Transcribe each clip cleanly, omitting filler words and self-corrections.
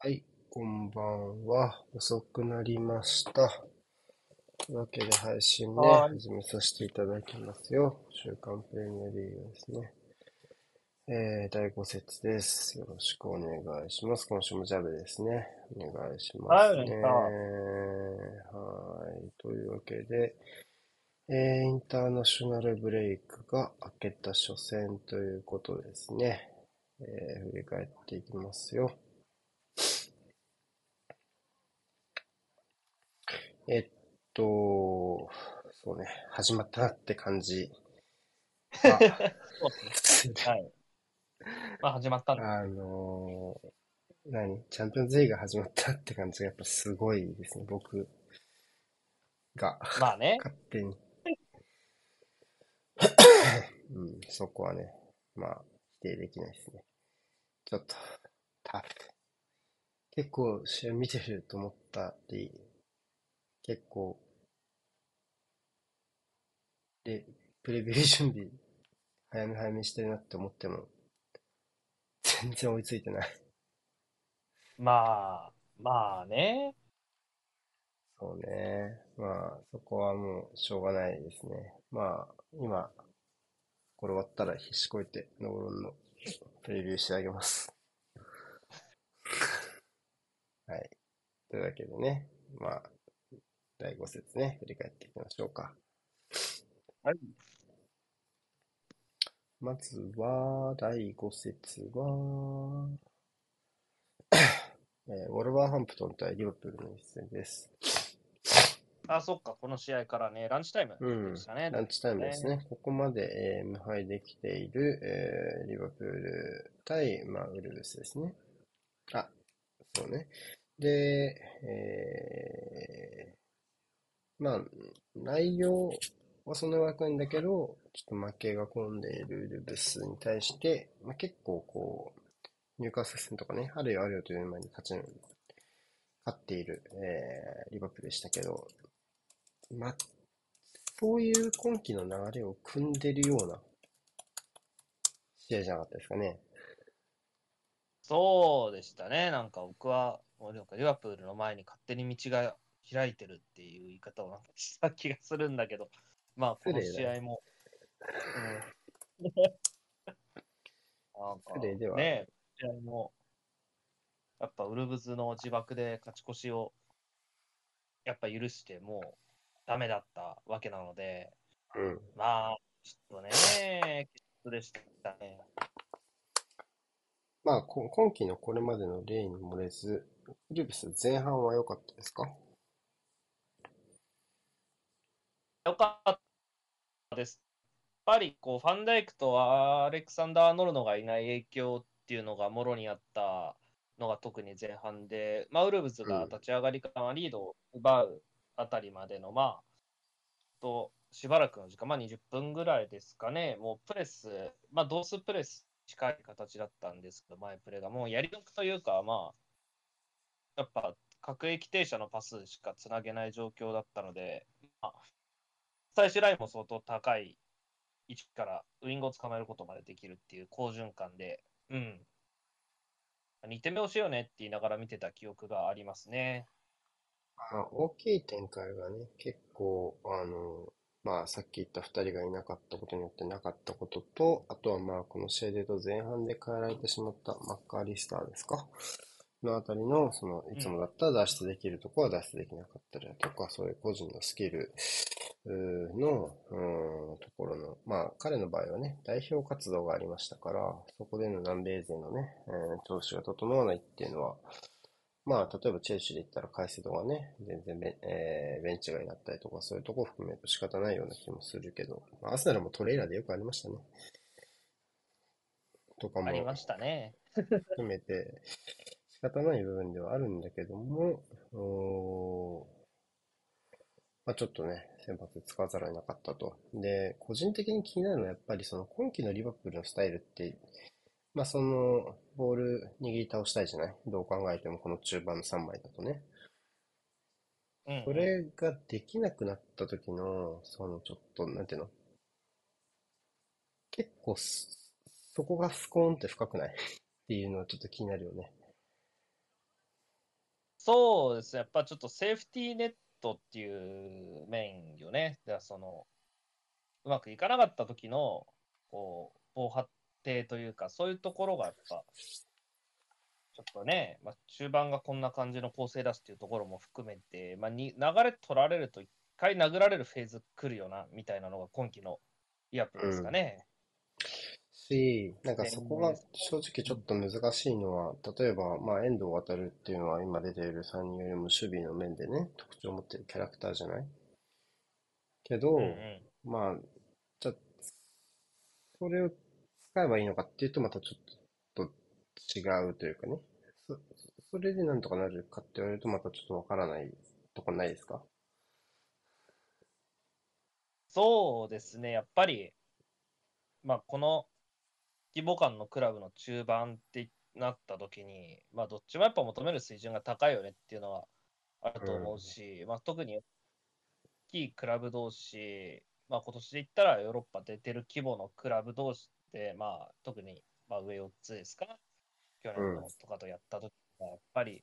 はい、こんばんは。遅くなりました。というわけで配信ね、始めさせていただきますよ。週刊プレミアリーグですね。第5節です。よろしくお願いします。今週もジャブですね。お願いしますね。はい。というわけで、インターナショナルブレイクが明けた初戦ということですね。振り返っていきますよ。そうね、始まったなって感じ。そうですね。はい。まあ始まったんだ。チャンピオンズリーグが始まったって感じがやっぱすごいですね、僕が。まあね。勝手に。うん、そこはね、まあ否定できないですね。ちょっと、タフ。結構試合見てると思ったり、結構、で、プレビュー準備、早めしてるなって思っても、全然追いついてない。まあ、まあね。そうね。まあ、そこはもう、しょうがないですね。まあ、今、これ終わったら必死こいて、ノーロンのプレビューしてあげます。はい。というわけでね、まあ、第5節ね、振り返っていきましょうか。はい。まずは、第5節は、ウォルバーハンプトン対リバプールの一戦です。あ、そっか、この試合からね、ランチタイムでしたね。うん、ランチタイムですね。ここまで、無敗できている、リバプール対、まあ、ウルブスですね。あ、そうね。で、まあ、内容はそんな枠なんだけど、ちょっと負けが込んでいるウルブスに対して、まあ、結構こう、入荷作戦とかね、あるよあるよという前に勝っている、リバプールでしたけど、まあ、そういう今季の流れを組んでるような試合じゃなかったですかね。そうでしたね。なんか僕は、リバプールの前に勝手に道が開いてるっていう言い方をなんかした気がするんだけど、まあこの試合も、うん、なんかね、試合もやっぱウルブズの自爆で勝ち越しをやっぱ許してもうダメだったわけなので、うん、まあちょっとね、きつでしたね。まあ今期のこれまでの例に漏れず、ウルブス前半は良かったですか？良かったです。やっぱりこうファンダイクとアレクサンダー・ノルドがいない影響っていうのがもろにあったのが特に前半で、まあ、ウルブズが立ち上がりからリードを奪うあたりまでの、まあ、としばらくの時間、まあ、20分ぐらいですかね、もうプレス、まあ、同数プレス近い形だったんですけど、前プレーがもうやり得というか、まあ、やっぱ各駅停車のパスしかつなげない状況だったので、まあ最終ラインも相当高い位置からウイングを捕まえることまでできるっていう好循環で、うん、2点目をしようねって言いながら見てた記憶がありますね。まあ、大きい展開がね、結構まあ、さっき言った2人がいなかったことによってなかったことと、あとはまあこの試合で言うと前半で変えられてしまったマッカーリスターですかのあたりの、そのいつもだったら脱出できるところは脱出できなかったりだとか、うん、そういう個人のスキルのところの、まあ彼の場合はね、代表活動がありましたから、そこでの南米勢のね、調子が整わないっていうのは、まあ例えばチェルシーで言ったらカイセドがね、全然ベンチ外になったりとか、そういうところを含めると仕方ないような気もするけど、まあ、アスナルもトレーラーでよくありましたね。とかもありましたね。含めて仕方ない部分ではあるんだけども、まあ、ちょっとね、先発使わざるを得なかったと。で、個人的に気になるのはやっぱりその今季のリバプールのスタイルって、まあそのボール握り倒したいじゃない？どう考えてもこの中盤の3枚だとね。うん、それができなくなった時の、そのちょっと、なんていうの？結構そこがスコーンって深くない？っていうのはちょっと気になるよね。そうですね。やっぱちょっとセーフティーネットっていう面よね。じゃあそのうまくいかなかった時のこう防波堤というか、そういうところがやっぱちょっとね、まあ、中盤がこんな感じの構成出すっていうところも含めて、まあ、に流れ取られると一回殴られるフェーズ来るよなみたいなのが今期のイアップですかね。なんかそこが正直ちょっと難しいのは、例えば、まあ、遠藤航っていうのは今出ている3人よりも守備の面でね、特徴を持ってるキャラクターじゃないけど、まあ、じゃそれを使えばいいのかっていうと、またちょっと違うというかね、それでなんとかなるかって言われると、またちょっとわからないとこないですか？そうですね、やっぱり、まあ、この規模感のクラブの中盤ってなった時に、まあ、どっちもやっぱ求める水準が高いよねっていうのはあると思うし、まあ、特に大きいクラブ同士、まあ、今年で言ったらヨーロッパ出てる規模のクラブ同士って、まあ、特にまあ上4つですか、去年のとかとやった時はやっぱり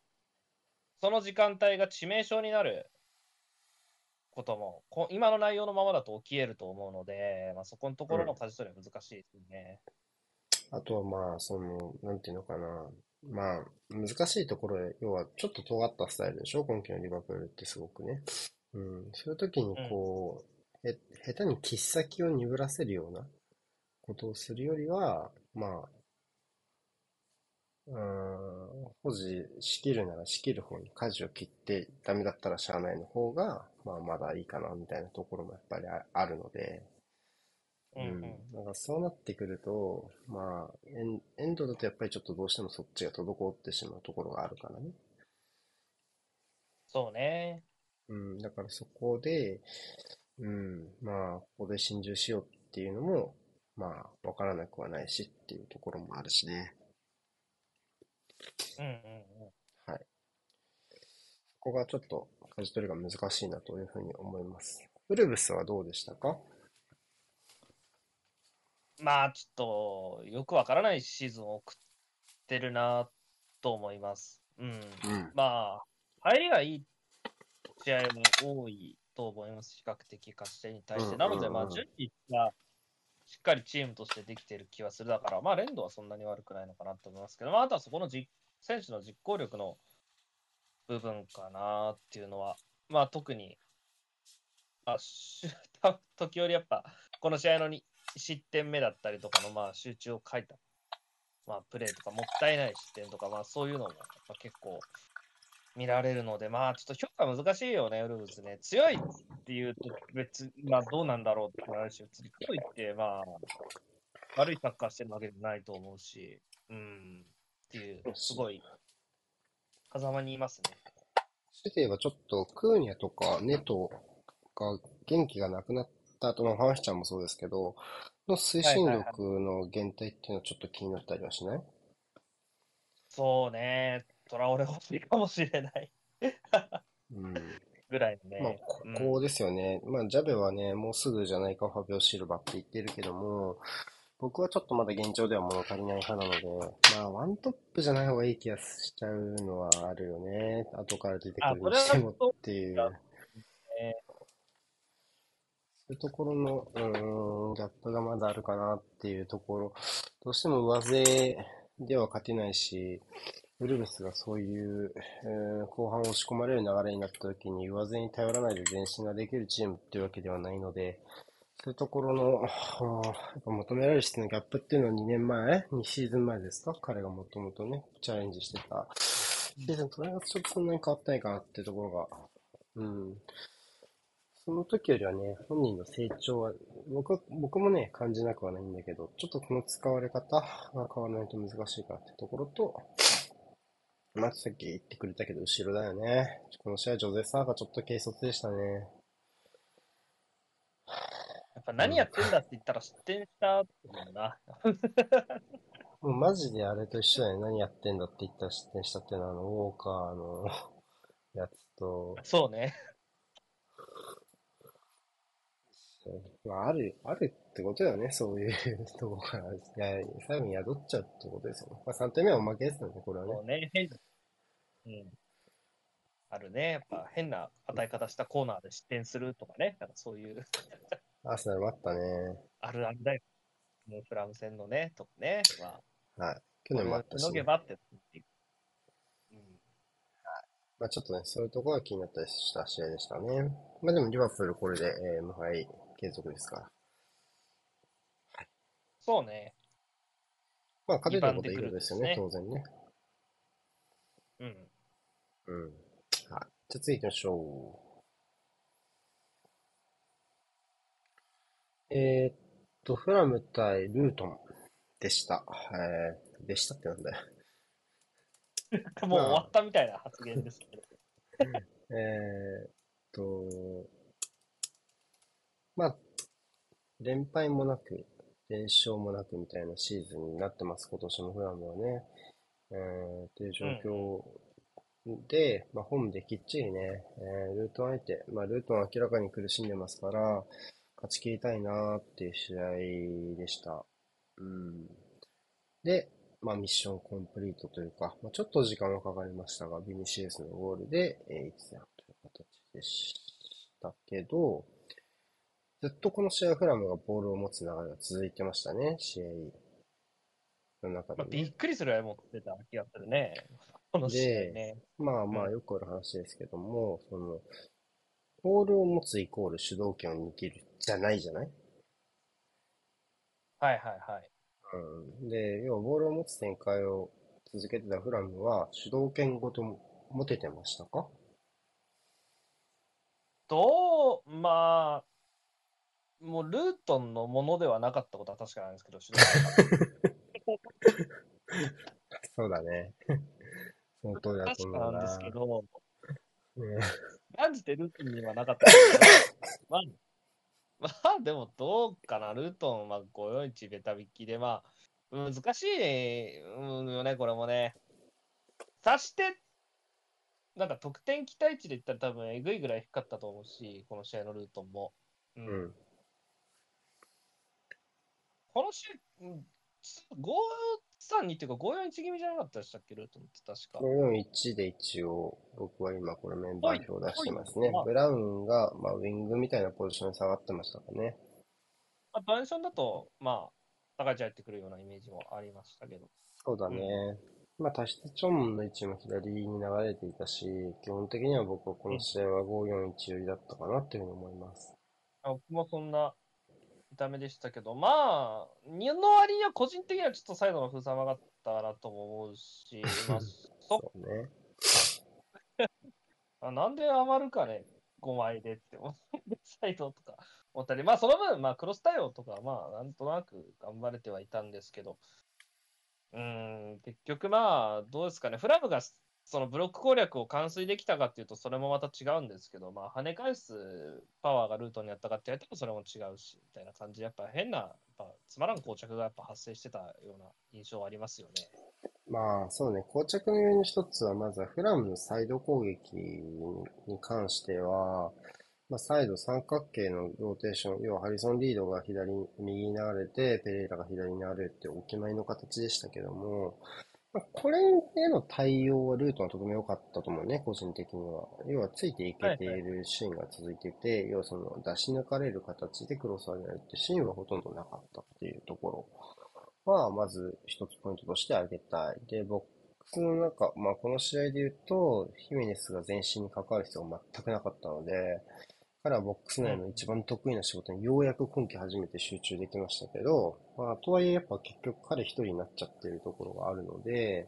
その時間帯が致命傷になることも今の内容のままだと起きえると思うので、まあ、そこのところの舵取りは難しいですね。あとはまあ、その、なんていうのかな。まあ、難しいところで、要はちょっと尖ったスタイルでしょ、今季のリバプールってすごくね。そういう時にこう、下手に切っ先を鈍らせるようなことをするよりは、まあ、保持しきるならしきる方に舵を切って、ダメだったらしゃあないの方が、まあまだいいかなみたいなところもやっぱりあるので、なんかそうなってくると、まあ、エンドだとやっぱりちょっとどうしてもそっちが滞ってしまうところがあるからね。そうね。だからそこで、まあ、ここで心中しようっていうのも、まあ、わからなくはないしっていうところもあるしね。はい。そこがちょっと、舵取りが難しいなというふうに思います。ウルブスはどうでしたか？まあちょっとよくわからないシーズンを送ってるなと思います。まあ入りがいい試合も多いと思います。比較的勝ち点に対して、なのでまあ準備がしっかりチームとしてできてる気はする。だからまあ連動はそんなに悪くないのかなと思いますけど、まあ、あとはそこの選手の実行力の部分かなっていうのは、まあ特に時折やっぱこの試合のに失点目だったりとかの、まあ、集中を欠いた、まあ、プレーとかもったいない失点とか、まあ、そういうのもやっぱ結構見られるので、まあ、ちょっと評価難しいよね、ウルブスね。強いっていうと別、まあ、どうなんだろうって話を強いって、まあ、悪いサッカーしてるわけじゃないと思うし、っていう、すごい、狭間にいますね。して言えばちょっとクーニャとかネトが元気がなくなって、あとのファンヒちゃんもそうですけど、の推進力の減退っていうのはちょっと気になったりはしない？そうね、トラオレ欲しいかもしれない、ぐらいのね。まあ、ここですよね。まあ、ジャベはね、もうすぐじゃないか、ファビオ・シルバって言ってるけども、僕はちょっとまだ現状では物足りない派なので、まあ、ワントップじゃない方がいい気がしちゃうのはあるよね。後から出てくるにしてもっていう。そういうところの、ギャップがまだあるかなっていうところ。どうしても上背では勝てないし、ウルブスがそういう、後半押し込まれる流れになった時に上背に頼らないで前進ができるチームっていうわけではないので、そういうところの、やっぱ求められる質のギャップっていうのは2年前 ?2 シーズン前ですか、彼がもともとね、チャレンジしてた。シーズンとなんかちょっとそんなに変わってないかなっていうところが、その時よりはね、本人の成長は、僕もね、感じなくはないんだけど、ちょっとこの使われ方が変わらないと難しいかってところと、まあ、さっき言ってくれたけど、後ろだよね。この試合、ジョゼ・サーがちょっと軽率でしたね。やっぱ何やってんだって言ったら失点したって思うな。もうマジであれと一緒だよね。何やってんだって言ったら失点したっていうのは、ウォーカーのやつと。そうね。まあ、あるってことだよね、そういうところから。いや、最後に宿っちゃうってことですよね。まあ、3点目はおまけですよね、これはね。そうね。あるね。やっぱ変な与え方したコーナーで失点するとかね。なんかそういう。アーセナルもあったね。あるあるだよ。もうフラム戦のね、とかね。まあ、はい。去年もあったし、ね。のげばって。うん。はい。まあちょっとね、そういうところが気になったりした試合でしたね。まあでもリバプールこれで、無敗継続ですから。はい。そうね。まあ勝てたことはいいことですよね、当然ね。うん。うん。はい。じゃあ次行きましょう。フラム対ルートンでした。でしたってなんだよ。もう終わったみたいな発言ですけど。まあ、連敗もなく、連勝もなくみたいなシーズンになってます、今年のフラムはね。という状況で、まあ、ホームできっちりね、ルートン相手、まあ、ルートンは明らかに苦しんでますから、勝ち切りたいなーっていう試合でした。うん。で、まあ、ミッションコンプリートというか、まあ、ちょっと時間はかかりましたが、ビニシウスのゴールで、1-0 という形でしたけど、ずっとこの試合フラムがボールを持つ流れが続いてましたね、試合。ね、まあ、びっくりするよ、持ってた気がするね。この試合ね。まあまあ、よくある話ですけども、うん、その、ボールを持つイコール主導権を握るじゃないじゃない？はいはいはい。うん、で、要はボールを持つ展開を続けてたフラムは、主導権ごと持ててましたか？まあ、もうルートンのものではなかったことは確かなんですけど、主導権。そうだね。本当だと思うな。確かなんですけど、感じてルートンにはなかった、まあ。まあでもどうかな、ルートンは5-4-1ベタ引きで、まあ難しいよね、これもね。さして、なんか得点期待値でいったら多分えぐいぐらい低かったと思うし、この試合のルートンも。うん。うん、この試合、5-3-2っていうか 5-4-1 気味じゃなかったでしたっけ、ルートンって確か。5-4-1 で一応、僕は今これメンバー表を出してますね。ブラウンが、まあ、ウィングみたいなポジションに下がってましたかね。まあ、バンションだと、まあ、高い位置入ってくるようなイメージもありましたけど。そうだね。うん、まあ、タシテ・チョンの位置も左に流れていたし、基本的には僕はこの試合は 5-4-1 よりだったかなっていうふうに思います。僕もそんなダメでしたけど、まあ2の割には個人的にはちょっとサイドの封鎖があったなとも思うし、まあ、そうねあ、なんで余るかね、5枚でって思ってサイドとか思ったり、まあその分、まあ、クロス対応とか、まあなんとなく頑張れてはいたんですけど、結局まあどうですかね、フラムがそのブロック攻略を完遂できたかっていうとそれもまた違うんですけど、まあ跳ね返すパワーがルートにあったかってやったらそれも違うしみたいな感じで、やっぱ変なやっぱつまらん膠着がやっぱ発生してたような印象はありますよね。まあそうね、膠着の要因一つはまずはフラムのサイド攻撃に関しては、まあ、サイド三角形のローテーション、要はハリソン・リードが右に流れてペレイラが左に流れてお決まりの形でしたけども、これへの対応はルートンはとても良かったと思うね、個人的には。要はついていけているシーンが続いてて、はいはい、要はその出し抜かれる形でクロスを上げられるってシーンはほとんどなかったっていうところは、まず一つポイントとして挙げたい。で、ボックスの中、まあこの試合で言うと、ヒメネスが全身に関わる必要が全くなかったので、彼はボックス内の一番得意な仕事にようやく今季初めて集中できましたけど、まあ、とはいえやっぱ結局彼一人になっちゃってるところがあるので、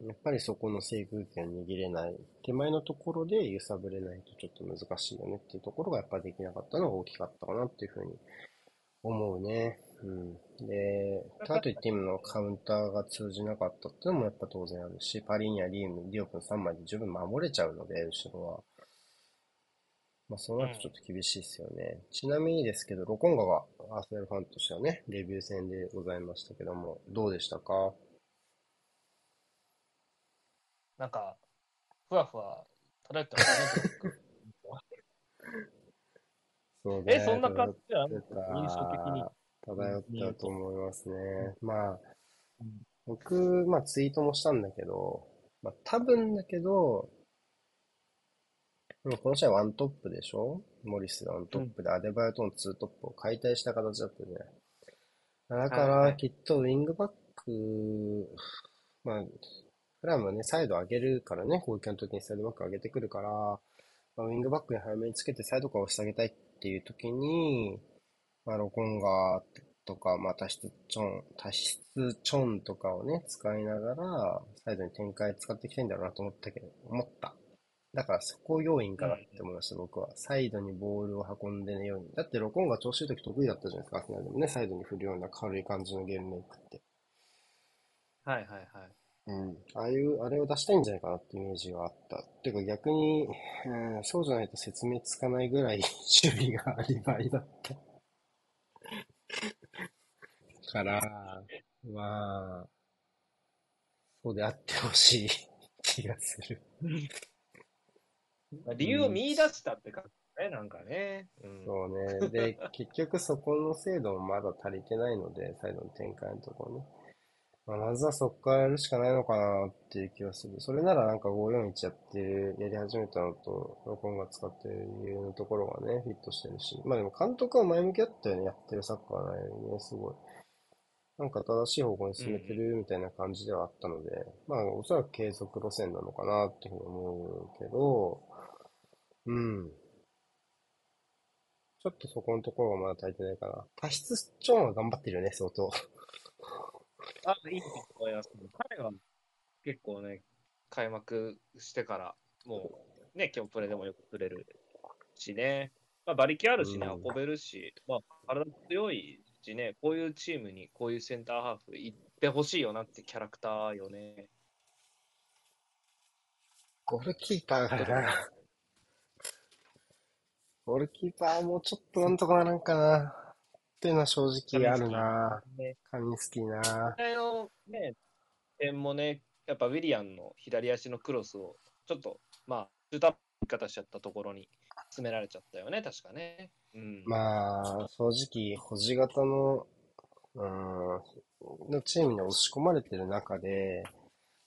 やっぱりそこの制空権を握れない、手前のところで揺さぶれないとちょっと難しいよねっていうところがやっぱできなかったのが大きかったかなっていうふうに思うね。うん。で、かといって今のカウンターが通じなかったっていうのもやっぱ当然あるし、パリーニャ、リーム、リオ君3枚で十分守れちゃうので、後ろは。まあ、そうなるとちょっと厳しいですよね。ちなみにですけど、ロコンガがアーセナルファンとしてはね、デビュー戦でございましたけども、どうでしたか？なんか、ふわふわ、漂ってますね。そうね。そんな感じじゃん、印象的に。漂ってたと思いますね。まあ、僕、まあツイートもしたんだけど、まあ、多分だけど、この試合ワントップでしょ、モリスワントップでアデバイオとのツートップを解体した形だったよね。だから、きっとウィングバック、まあ、フラムはね、サイド上げるからね、攻撃の時にサイドバック上げてくるから、まあ、ウィングバックに早めにつけてサイドから押し下げたいっていう時に、まあ、ロコンガとか、まあ、タシスチョンとかをね、使いながら、サイドに展開使っていきたいんだろうなと思った。だからそこ要因かなって思いました、僕は。サイドにボールを運んでね、要因。だってロコンガ調子いい時得意だったじゃないですか、アーセナルでもね、サイドに振るような軽い感じのゲームメイクって。はいはいはい。うん。あれを出したいんじゃないかなってイメージがあった。っていうか逆に、そうじゃないと説明つかないぐらい守備がアリバイだった。から、まあ、そうであってほしい気がする。理由を見出したって感じね、なんかね。うん、そうね。で、結局そこの精度もまだ足りてないので、サイドの展開のところね。まあ、まずはそこからやるしかないのかなっていう気がする。それならなんか541やり始めたのと、ロコンが使ってる理由のところがね、フィットしてるし。まあでも監督は前向きだったよね、やってるサッカー内容にね、すごい。なんか正しい方向に進めてるみたいな感じではあったので、まあおそらく継続路線なのかなっていうふうに思うけど、うん。ちょっとそこのところがまだ足りてないかな。タシスチョンは頑張ってるよね、相当。いいと思います。彼は結構ね、開幕してから、もうね、今日プレーでもよくくれるしね、まあ、馬力あるしね、運べるし、まあ、体強いしね、こういうチームにこういうセンターハーフ行ってほしいよなってキャラクターよね。ゴールキーパーかな。ゴールキーパーもちょっとなんとかならんかな。っていうのは正直あるなぁ。神好きなぁ。これのね、点もね、やっぱウィリアンの左足のクロスを、ちょっと、まあ、中途半端な方しちゃったところに詰められちゃったよね、確かね。うん、まあ、正直、星型のチームに押し込まれてる中で、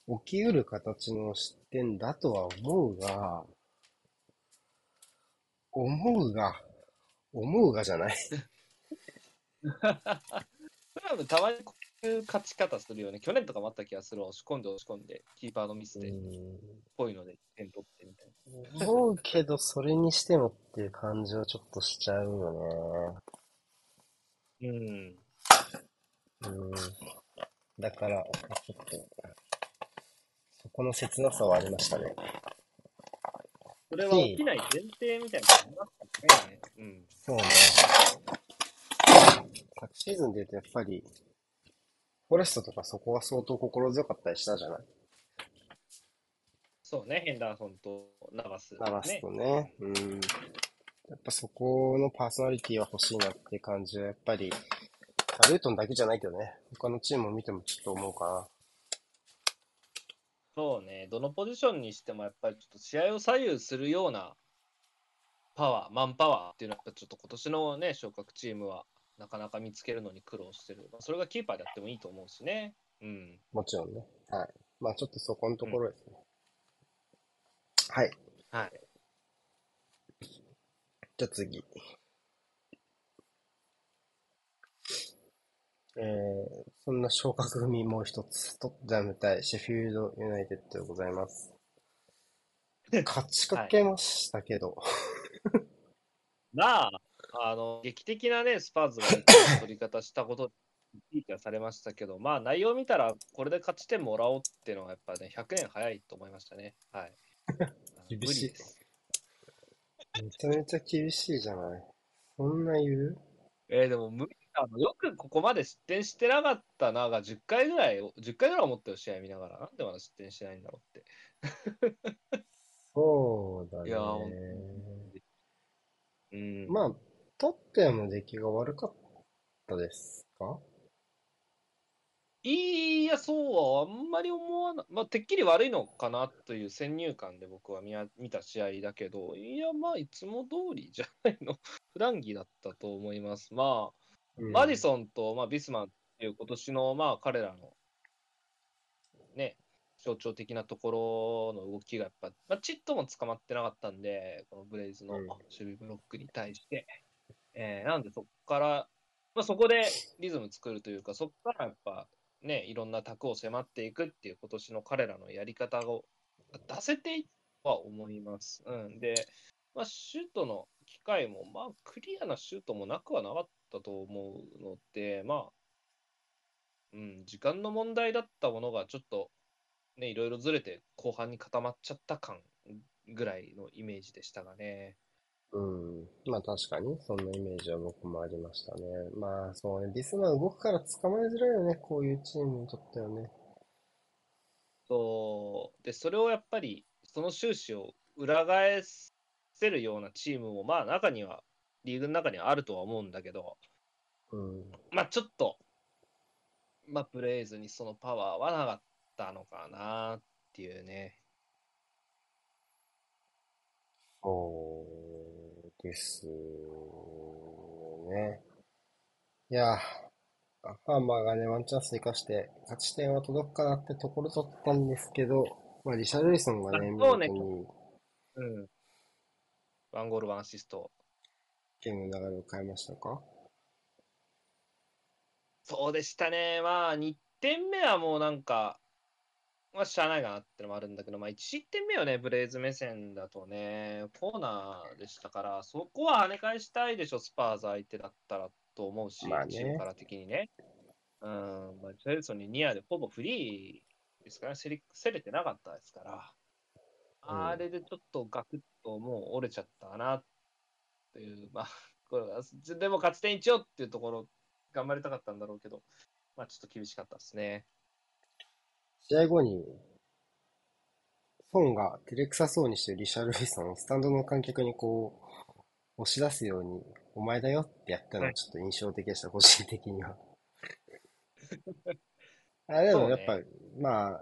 起きうる形の失点だとは思うがじゃない。多分たまにこういう勝ち方するよね。去年とかもあった気がする。押し込んでキーパーのミスでこういうので点取ってみたいな。思うけどそれにしてもっていう感じはちょっとしちゃうよね。うん。だからちょっとそこの切なさはありましたね。それは起きない前提みたいなのがあったね。うん。そうね。昨シーズンで言うとやっぱりフォレストとかそこは相当心強かったりしたじゃない。そうね、ヘンダーソンとナバスとね、うん、やっぱそこのパーソナリティは欲しいなっていう感じはやっぱりルートンだけじゃないけどね、他のチームを見てもちょっと思うかな。そうね、どのポジションにしてもやっぱりちょっと試合を左右するようなマンパワーっていうのはやっぱちょっと今年のね昇格チームはなかなか見つけるのに苦労してる。それがキーパーであってもいいと思うしね。うん。もちろんね。はい。まあちょっとそこのところですね。うん、はい。はい。じゃあ次。そんな昇格組もう一つ。トッテナム対シェフィールドユナイテッドでございます。勝ちかけましたけど。はい、なあ。劇的なねスパーズが取り方したことに気がされましたけど、まあ内容見たらこれで勝ち点もらおうっていうのはやっぱね100年早いと思いましたね。はい。厳しい。めちゃめちゃ厳しいじゃない。そんな言う？でも無理だ。よくここまで失点してなかったなが10回ぐらい思ったよ、試合見ながら。なんでまだ失点してないんだろうって。そうだね。いやうん。まあ。トッテナムの出来が悪かったですか？いや、そうはあんまり思わない。まあ、てっきり悪いのかなという先入観で僕は見た試合だけど、いや、まあ、いつも通りじゃないの。普段着だったと思います。まあ、マディソンと、まあ、ビスマンっていう今年の、まあ、彼らの、ね、象徴的なところの動きがやっぱ、まあ、ちっとも捕まってなかったんで、このブレイズの守備ブロックに対して。なのでそこから、まあ、そこでリズム作るというか、そこからやっぱね、いろんな択を迫っていくっていう今年の彼らのやり方を出せていくとは思います。うん、で、まあ、シュートの機会も、まあ、クリアなシュートもなくはなかったと思うので、まあ、うん、時間の問題だったものがちょっと、ね、いろいろずれて後半に固まっちゃった感ぐらいのイメージでしたがね。うん。まあ確かに、そんなイメージは僕もありましたね。まあそうね、ビスマン動くから捕まえづらいよね、こういうチームにとってはね。そう。で、それをやっぱり、その終始を裏返せるようなチームも、まあ中には、リーグの中にはあるとは思うんだけど、うん、まあちょっと、まあブレイズにそのパワーはなかったのかなっていうね。そうですね。いや、ハンマーがね、ワンチャンス生かして、勝ち点は届くかなってところ取ったんですけど、まあ、リシャルリソンがね、見事に、うん。ワンゴールワンアシスト。ゲームの流れを変えましたか？そうでしたね。まあ、2点目はもうなんか、まあ、しゃあないかなってのもあるんだけど、まあ、1失点目をね、ブレイズ目線だとね、コーナーでしたから、そこは跳ね返したいでしょ、スパーズ相手だったらと思うし、まあね、チームから的にね。うん、まあ、ジェルソンにニアでほぼフリーですから、ね、競れてなかったですから、うん、あれでちょっとガクッともう折れちゃったな、という、まあ、これはでも勝ち点一よっていうところ、頑張りたかったんだろうけど、まあ、ちょっと厳しかったですね。試合後に、フォンが照れくさそうにしてるリシャルリソンをスタンドの観客にこう、押し出すように、お前だよってやったのがちょっと印象的でした、個人的には。あれでもやっぱ、ね、まあ、ね、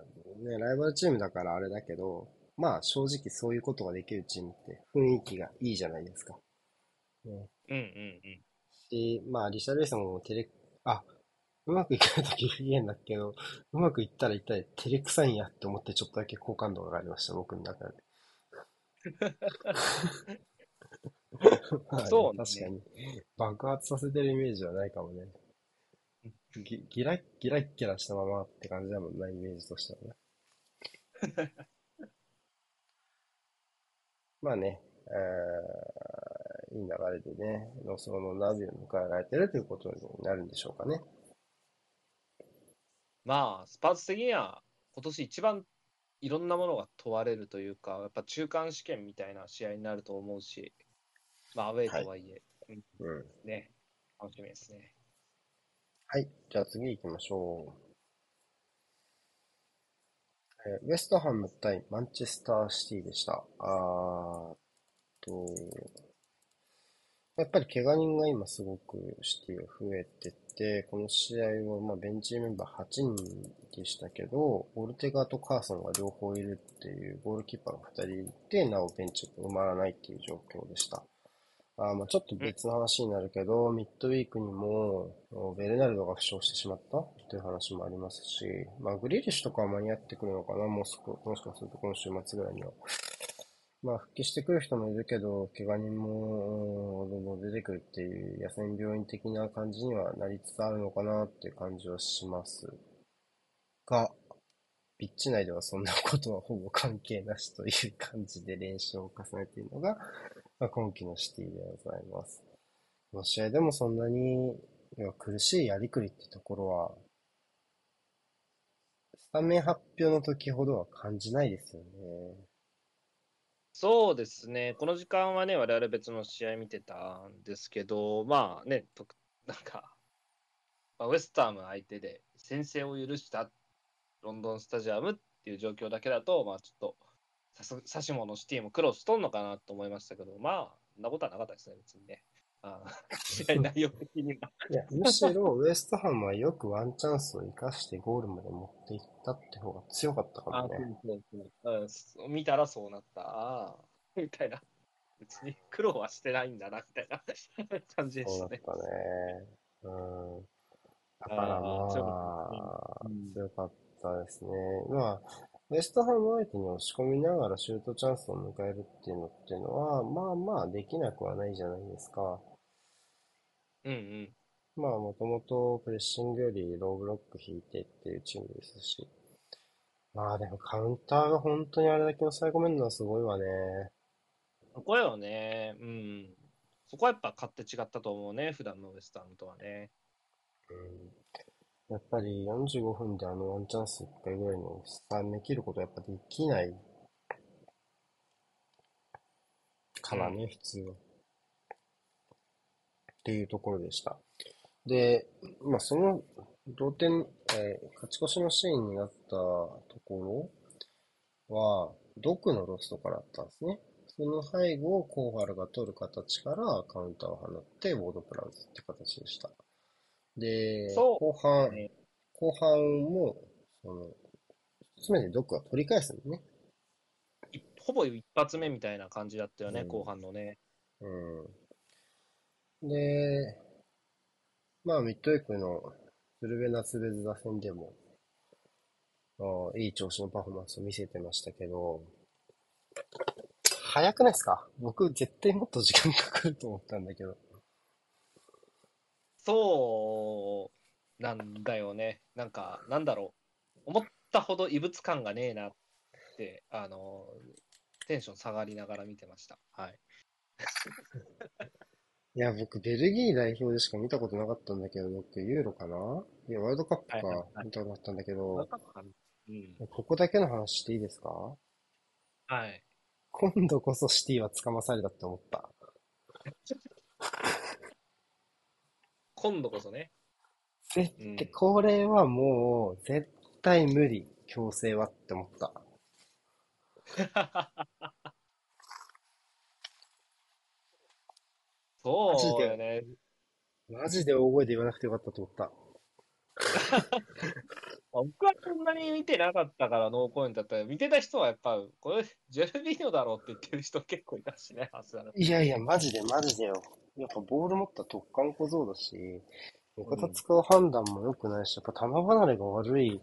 ライバルチームだからあれだけど、まあ正直そういうことができるチームって雰囲気がいいじゃないですか。ね、うんうんうん。で、まあリシャルリソンもうまくいかないとき不機嫌だけど、うまくいったら一体照れくさいんやって思ってちょっとだけ好感度が上がりました、僕の中で。はい、そうね。確かに。爆発させてるイメージはないかもね。ギラッギラしたままって感じだもんな、イメージとしてはね。まあね、いい流れでね、ロスロのナビを迎えられてるということになるんでしょうかね。まあ、スパーズ的には今年一番いろんなものが問われるというか、やっぱ中間試験みたいな試合になると思うし、まあ、アウェイとはいえ、はい、うん、ね、楽しみですね。はい、じゃあ次行きましょう。ウェストハム対マンチェスターシティでした。やっぱり怪我人が今すごくシティは増えてて、この試合はまあベンチメンバー8人でしたけど、オルテガとカーソンが両方いるっていう、ゴールキーパーが2人いて、なおベンチが埋まらないっていう状況でした。まあちょっと別の話になるけど、ミッドウィークにもベルナルドが負傷してしまったという話もありますし、まあグリーリッシュとかは間に合ってくるのかな、もしかすると今週末ぐらいには。まあ、復帰してくる人もいるけど、怪我人も出てくるっていう、野戦病院的な感じにはなりつつあるのかなっていう感じはしますが、ピッチ内ではそんなことはほぼ関係なしという感じで練習を重ねているのが、まあ、今季のシティでございます。この試合でもそんなに苦しいやりくりってところは、スタメン発表の時ほどは感じないですよね。そうですね、この時間はね、我々別の試合見てたんですけど、まあね、なんか、まあ、ウェストハム相手で先制を許したロンドンスタジアムっていう状況だけだと、まあちょっと、サシモのシティも苦労しとんのかなと思いましたけど、まあ、そんなことはなかったですね、別にね。試合内容的には。いや、むしろウェストハムはよくワンチャンスを生かしてゴールまで持っていったって方が強かったからね。うん、見たらそうなった。あーみたいな。別に苦労はしてないんだな、みたいな感じでしたね。そうだったね。うん。だからまあ、強かったですね。まあ、ウェストハム相手に押し込みながらシュートチャンスを迎えるっていうのは、まあまあできなくはないじゃないですか。うんうん。まあもともとプレッシングよりローブロック引いてっていうチームですし。まあでもカウンターが本当にあれだけ抑え込めるのはすごいわね。そこよね。そこはやっぱ勝って違ったと思うね、普段のウエストハムとはね。やっぱり45分でワンチャンス1回ぐらいの攻め切ることはやっぱできないうからん。ね、普通は。っていうところでした。で、まあその同点、勝ち越しのシーンになったところは、ドクのロストからだったんですね。その背後をコーファルが取る形からカウンターを放ってボードプランスって形でした。で、そ後う。半、ね後半も、すべてドクは取り返すんだね。ほぼ一発目みたいな感じだったよね、後半のね。で、まあ、ミッドウェイクのスルベナツベズ打線でも、いい調子のパフォーマンスを見せてましたけど、早くないですか？僕、絶対もっと時間かかると思ったんだけど。そうなんだよね。なんか、なんだろう。思ったほど異物感がねえなって、テンション下がりながら見てました。はい。いや、僕、ベルギー代表でしか見たことなかったんだけど、僕、ユーロかないや、ワールドカップはいはいか、はい。見たことなかったんだけど、かったうん。ここだけの話していいですか？はい。今度こそシティはつかまされたって思った。今度こそね。絶う対、ん。これはもう、絶対無理、強制はって思った。マジそうで、よね。マジで大声で言わなくてよかったと思った。僕はそんなに見てなかったからノーコメントだったら、見てた人はやっぱ、これ、ジェルビーニョだろうって言ってる人結構いたしね、アスナル。いやいや、マジでマジでよ。やっぱボール持った突貫小僧だし、味う方ん。使う判断も良くないし、やっぱ球離れが悪い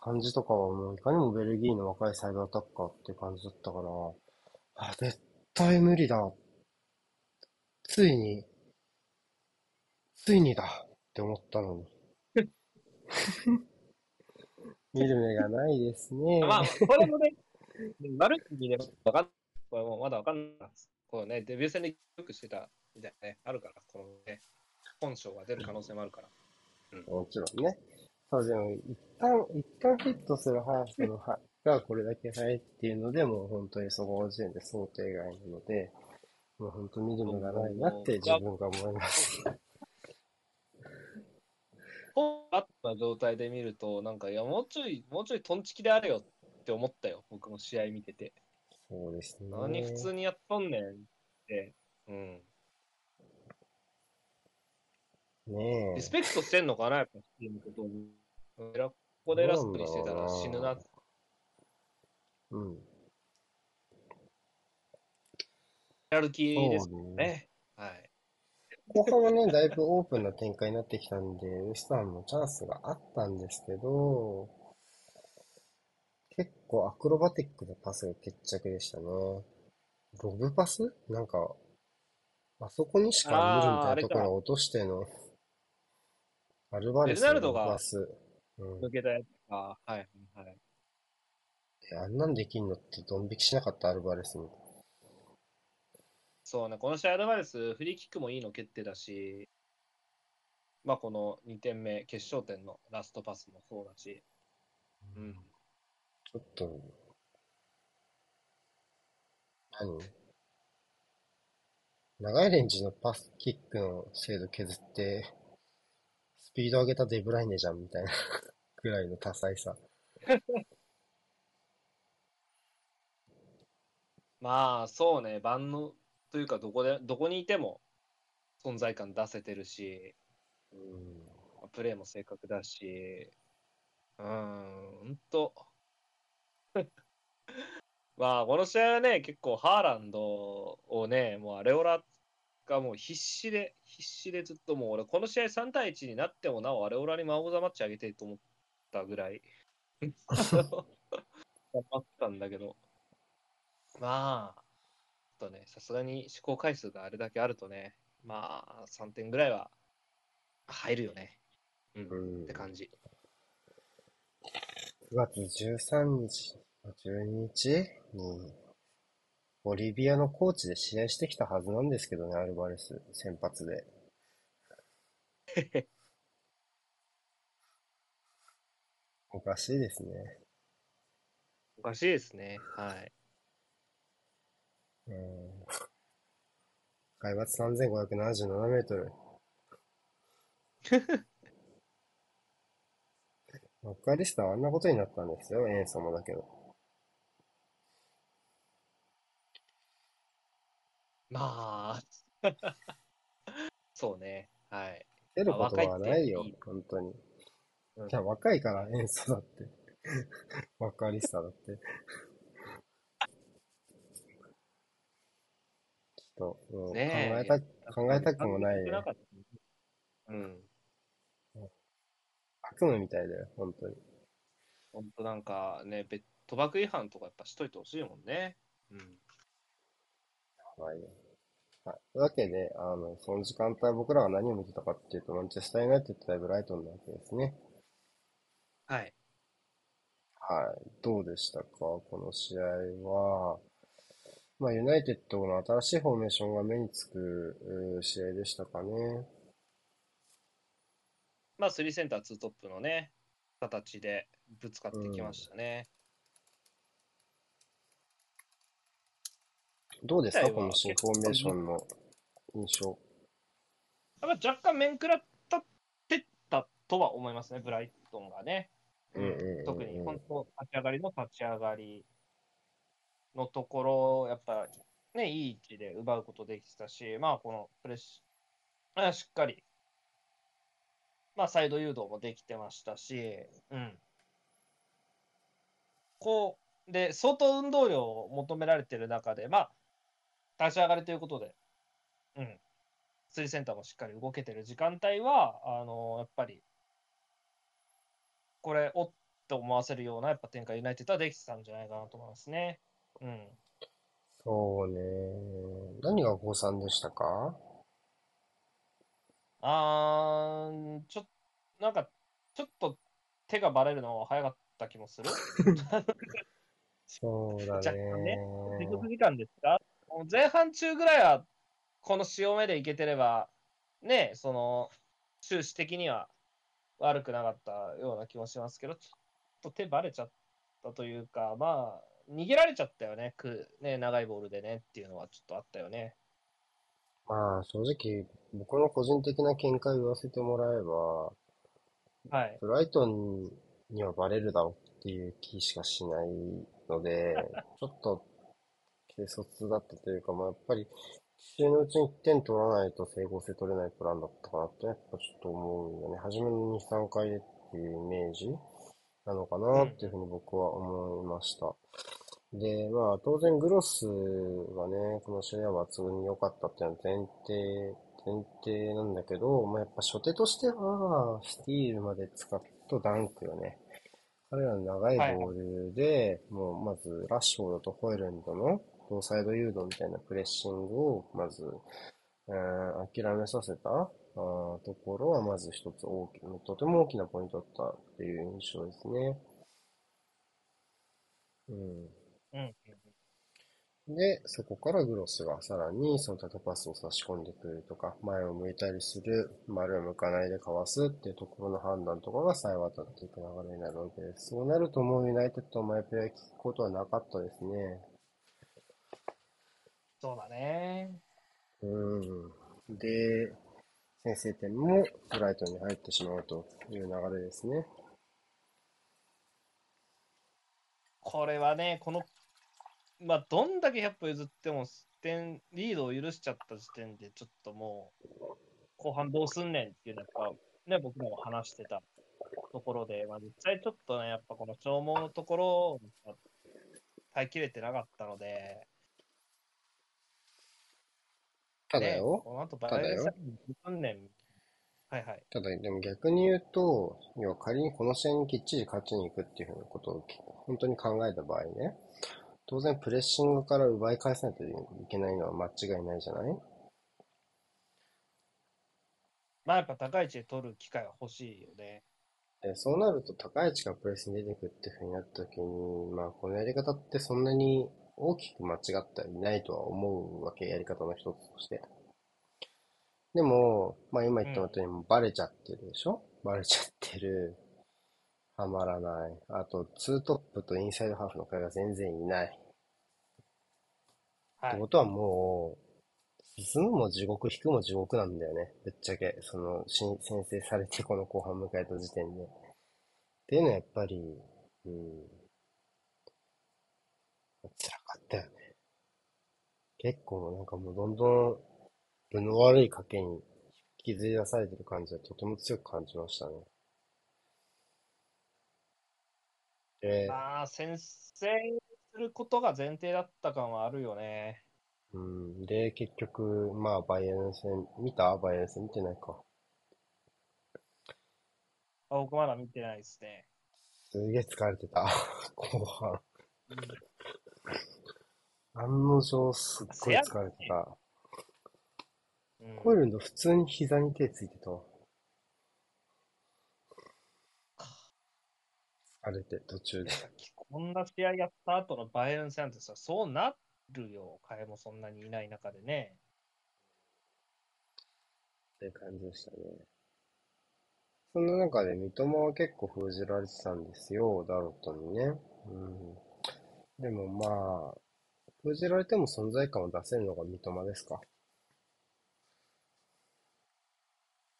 感じとかはもういかにもベルギーの若いサイドアタッカーって感じだったから、あ、絶対無理だ。ついに、ついにだって思ったのに。見る目がないですまあ、ね。これもね、悪い意味でわかんこれもまだわかんないです。こうね、デビュー戦でよくしてたみたいなね、あるから、このね、本性が出る可能性もあるから。うん。もちろんね。そう、でも、一旦ヒットする速さのがこれだけ速いっていうので、もう本当にそこの時点で想定外なので、もう本当見る目がないなって僕自は分が思います。こうあった状態で見ると、なんか、いや、もうちょいトンチキであれよって思ったよ、僕も試合見てて。そうです何普ね。通にやっとんねんって。うん。リねスペクトしてんのかな、やっぱ、チームのことに。ここでどうラなスんプだにしてたら死ぬな。ろうな。やる気でそすうね。ね。はい。後半はね、だいぶオープンな展開になってきたんで、ウエストハムもチャンスがあったんですけど、結構アクロバティックなパスが決着でしたね。ロブパスなんか、あそこにしか無理みたいあなれところか。を落としての、アルバベレルスナのルロドブパがス。うん。抜けたやつか。あんなんできんのってドン引きしなかった、アルバレスも。そうね、この試合アドバレス、フリーキックもいいの蹴ってたし、まあこの2点目、決勝点のラストパスもそうだし。うん。ちょっと、何長いレンジのパスキックの精度削って、スピード上げたデブライネじゃんみたいな くらいの多彩さ。まあそうね、万能というか、どこにいても存在感出せてるし、うん、プレーも正確だし、ほんと。まあ、この試合はね、結構ハーランドをね、もうアレオラがもう必死でずっともう俺、この試合3対1になってもなおアレオラにマンオブザマッチあげてると思ったぐらい。頑張ったんだけど、まあ、ちょっとね、さすがに試行回数があれだけあるとね、まあ、3点ぐらいは入るよね。うん、って感じ。9月13日、12日に、ボリビアのコーチで試合してきたはずなんですけどね、アルバレス、先発で。おかしいですね。おかしいですね、はい。海抜3577メートル。ロッカーリストはあんなことになったんですよ、演奏もだけど。まあ、そうね、はい。出ることはないよ、本当に。うん、いや、若いから演奏だって。ロッカーリストだって。うん、ね、考えたくもないよ。うん。悪夢みたいだよ、本当に。本当なんかね、賭博違反とかやっぱしといてほしいもんね。うん。やばいよ。はい。というわけで、その時間帯僕らは何を見てたかっていうと、マンチェスター・ユナイテッド対ブライトンなわけですね。はい。はい。どうでしたか、この試合は。まあ、ユナイテッドの新しいフォーメーションが目につく試合でしたかね。まあ、3センター2トップのね、形でぶつかってきましたね。うん、どうですか、この新フォーメーションの印象。やっぱ若干面食らってたとは思いますね、ブライトンがね。特に本当、立ち上がりのところ、やっぱね、いい位置で奪うことできたし、まあ、このプレッシャー、しっかり、まあ、サイド誘導もできてましたし、うん。こう、で、相当運動量を求められてる中で、まあ、立ち上がりということで、うん。3センターもしっかり動けてる時間帯は、やっぱり、これ、おっと思わせるような、やっぱ展開、ユナイテッドはできてたんじゃないかなと思いますね。うん、そうね。何が誤算でしたか？ちょっと手がバレるのは早かった気もする。そうだね。若干ね。手続き感ですか？前半中ぐらいはこの潮目でいけてればね、その終始的には悪くなかったような気もしますけど、ちょっと手バレちゃったというか、まあ。逃げられちゃったよね、長いボールでねっていうのはちょっとあったよね。まあ正直僕の個人的な見解を言わせてもらえば、はい、ブライトンにはバレるだろうっていう気しかしないのでちょっと軽率だったというか、まあ、やっぱり試合のうちに1点取らないと整合性取れないプランだったかなってやっぱちょっと思うんだね。初めの 2,3 回でっていうイメージなのかなっていうふうに僕は思いました。で、まあ当然グロスがね、この試合は抜群に良かったっていうのは前提なんだけど、まあやっぱ初手としてはスティールまで使うとダンクよね。彼らの長いボールで、はい、もうまずラッシュフォードとホイルンドの同サイド誘導みたいなプレッシングをまず、諦めさせた。ところはまず一つとても大きなポイントだったっていう印象ですね。うん。で、そこからグロスがさらにその縦パスを差し込んでくるとか、前を向いたりする、丸を向かないでかわすっていうところの判断とかがさえ渡っていく流れになるわけです。そうなるともうユナイテッドのマイプレー聞くことはなかったですね。そうだね。うん。で、先制点もブライトンに入ってしまうという流れですね。これはね、まあ、どんだけ100歩譲ってもリードを許しちゃった時点で、ちょっともう、後半どうすんねんっていうのが、ね、僕も話してたところで、まあ、実際ちょっとね、やっぱこの消耗のところを耐えきれてなかったので、ただよ。この後バレーサインに行くんねん。はいはい。ただ、でも逆に言うと、要は仮にこの試合にきっちり勝ちに行くっていうふうなことを本当に考えた場合ね、当然プレッシングから奪い返さないといけないのは間違いないじゃない。まあやっぱ高い位置で取る機会は欲しいよね。そうなると高い位置がプレスに出てくっていうふうになった時に、まあこのやり方ってそんなに大きく間違ってはいないとは思うわけ、やり方の一つとして。でも、まあ今言ったことにもバレちゃってるでしょ、バレちゃってる。はまらない。あと、ツートップとインサイドハーフの会が全然いない。はい。ってことはもう、進むも地獄、引くも地獄なんだよね。ぶっちゃけ、先制されてこの後半迎えた時点で。っていうのはやっぱり、辛かったよね。結構なんかもうどんどん、分の悪い賭けに引きずり出されてる感じはとても強く感じましたね。で、まあ、先制することが前提だった感はあるよね。で、結局、まあ、バイエルン戦、見た？バイエルン戦見てないか。あ、僕まだ見てないですね。すげえ疲れてた、後半。案の定、すっごい疲れてた。コイルンド、普通に膝に手ついてたわ。あれって途中で。こんな試合やった後のバイエルン戦ってさ、そうなるよ。替えもそんなにいない中でね。って感じでしたね。そんな中で三笘は結構封じられてたんですよ、ダロットにね。でもまあ、封じられても存在感を出せるのが三笘ですか。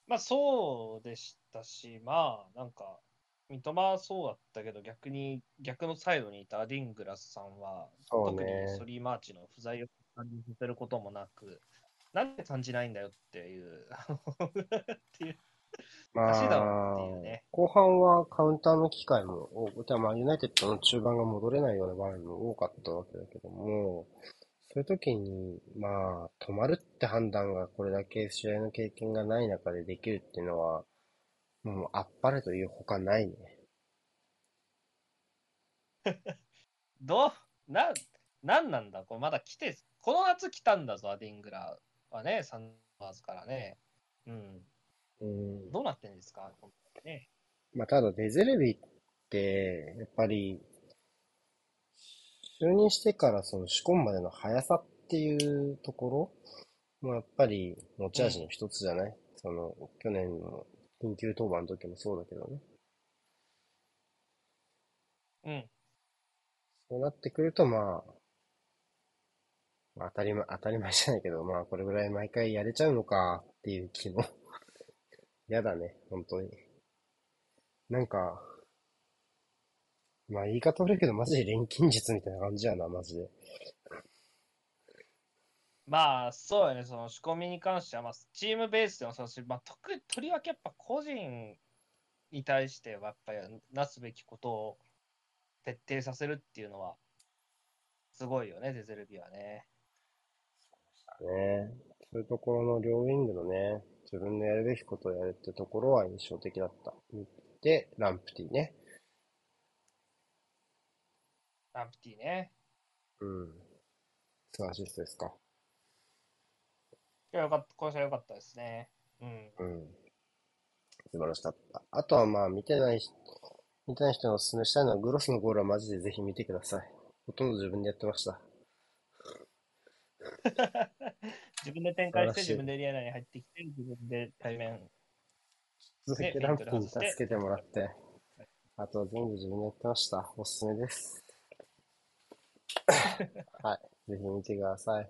まあそうでしたし、まあなんか、三笘はそうだったけど、逆のサイドにいたアディングラスさんは、特にソリーマーチの不在を感じさせることもなく、なんで感じないんだよっていう、まあ、後半はカウンターの機会も多く、まあ、ユナイテッドの中盤が戻れないような場面も多かったわけだけども、そういう時に、まあ、止まるって判断がこれだけ試合の経験がない中でできるっていうのは、もうあっぱれというほかないね。なんだこれまだ来て、この夏来たんだぞ、アディングラはね、サンマーズからね。どうなってんですか、ね。まあただデゼルビーってやっぱり就任してからその仕込むまでの速さっていうところもやっぱり持ち味の一つじゃない、その去年の。緊急登板の時もそうだけどね。そうなってくると、まあ、当たり前じゃないけど、まあ、これぐらい毎回やれちゃうのかっていう気も。やだね、本当に。なんか、まあ、言い方悪いけど、マジで錬金術みたいな感じやな、マジで。まあそうよね、その仕込みに関しては、まあ、チームベースでもそうし、まあ、とりわけやっぱ個人に対してはやっぱりなすべきことを徹底させるっていうのはすごいよね、デゼルビーはね。そういうところの両ウィングのね、自分のやるべきことをやるってところは印象的だった。で、ランプティね。素晴らしいですか。いや、よかった。この試合よかったですね。素晴らしかった。あとはまあ、見てない人にお勧めしたいのは、グロスのゴールはマジでぜひ見てください。ほとんど自分でやってました。自分で展開して、自分でリアナに入ってきて、自分で対面。続いてランプに助けてもらって、あとは全部自分でやってました。おすすめです。はい。ぜひ見てください。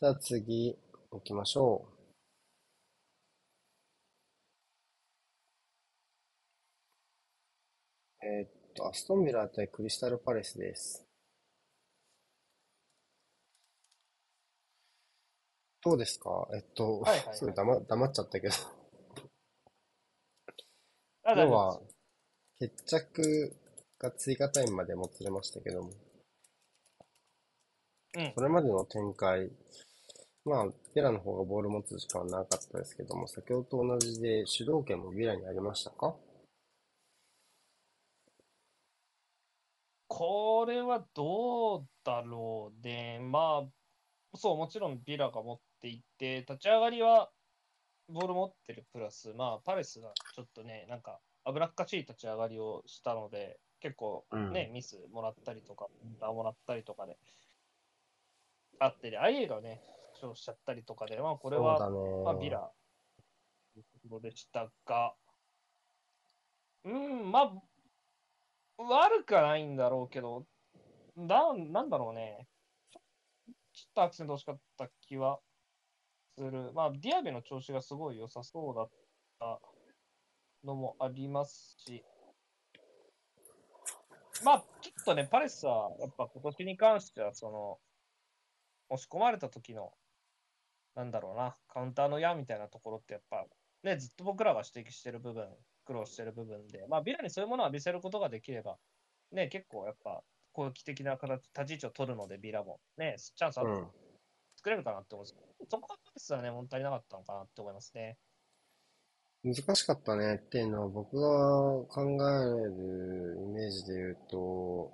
じゃあ次行きましょう。アストンビラ対クリスタルパレスです。どうですか？すごい黙っちゃったけど。今日は決着が追加タイムまでもつれましたけども、これまでの展開まあ、ヴィラの方がボール持つ時間は長かったですけども、先ほどと同じで主導権もヴィラにありましたか？これはどうだろうね。まあ、そう、もちろんヴィラが持っていて、立ち上がりはボール持ってるプラス、まあ、パレスがちょっとね、なんか危なっかしい立ち上がりをしたので、結構ね、ミスもらったりとか、もらったりとかで、あってで、IA がね、負傷しちゃったりとかで、まあ、これは、まあ、ヴィラというところでしたが、まあ、悪くはないんだろうけど、なんだろうね。ちょっとアクセント欲しかった気はする。まあ、ディアベの調子がすごい良さそうだったのもありますし。まあ、ちょっとね、パレスは、やっぱ今年に関しては、押し込まれた時の、なんだろうな、カウンターの矢みたいなところって、やっぱ、ね、ずっと僕らが指摘してる部分。苦労してる部分で、まあ、ヴィラにそういうものを浴びせることができれば、ね、結構やっぱ攻撃的な形、立ち位置を取るので、ヴィラも、ね、チャンスを作れるかなって思うんですけど、そこがパレスはね、物足りなかったのかなって思いますね。難しかったねっていうのは、僕が考えるイメージで言うと、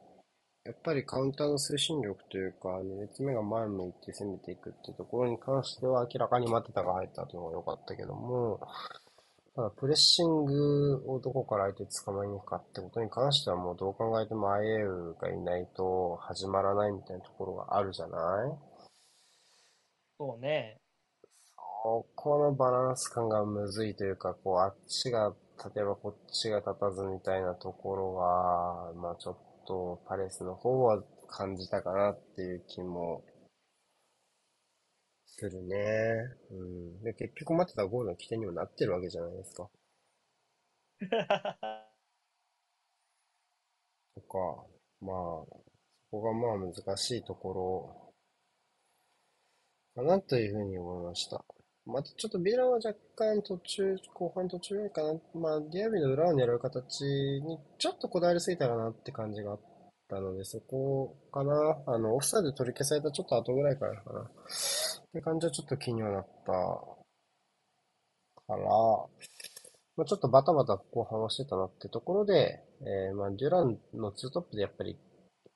やっぱりカウンターの推進力というか、2列目が前向いて攻めていくっていうところに関しては、明らかにマテタが入ったというのが良かったけども、ただプレッシングをどこから相手捕まえに行くかってことに関してはもうどう考えても IA がいないと始まらないみたいなところがあるじゃない？そうね。そこのバランス感がむずいというか、こうあっちが立てばこっちが立たずみたいなところは、まあちょっとパレスの方は感じたかなっていう気もするね。で、結局待ってたゴールの起点にもなってるわけじゃないですか。とか、まあ、そこがまあ難しいところかなというふうに思いました。またちょっとビラは若干後半途中かな。まあ、ディアビの裏を狙う形にちょっとこだわりすぎたかなって感じがあったので、そこかな。オフサイド取り消されたちょっと後ぐらいからかな。って感じはちょっと気にはなったから、まあ、ちょっとバタバタ後半はしてたなってところで、まあデュランの2トップでやっぱり、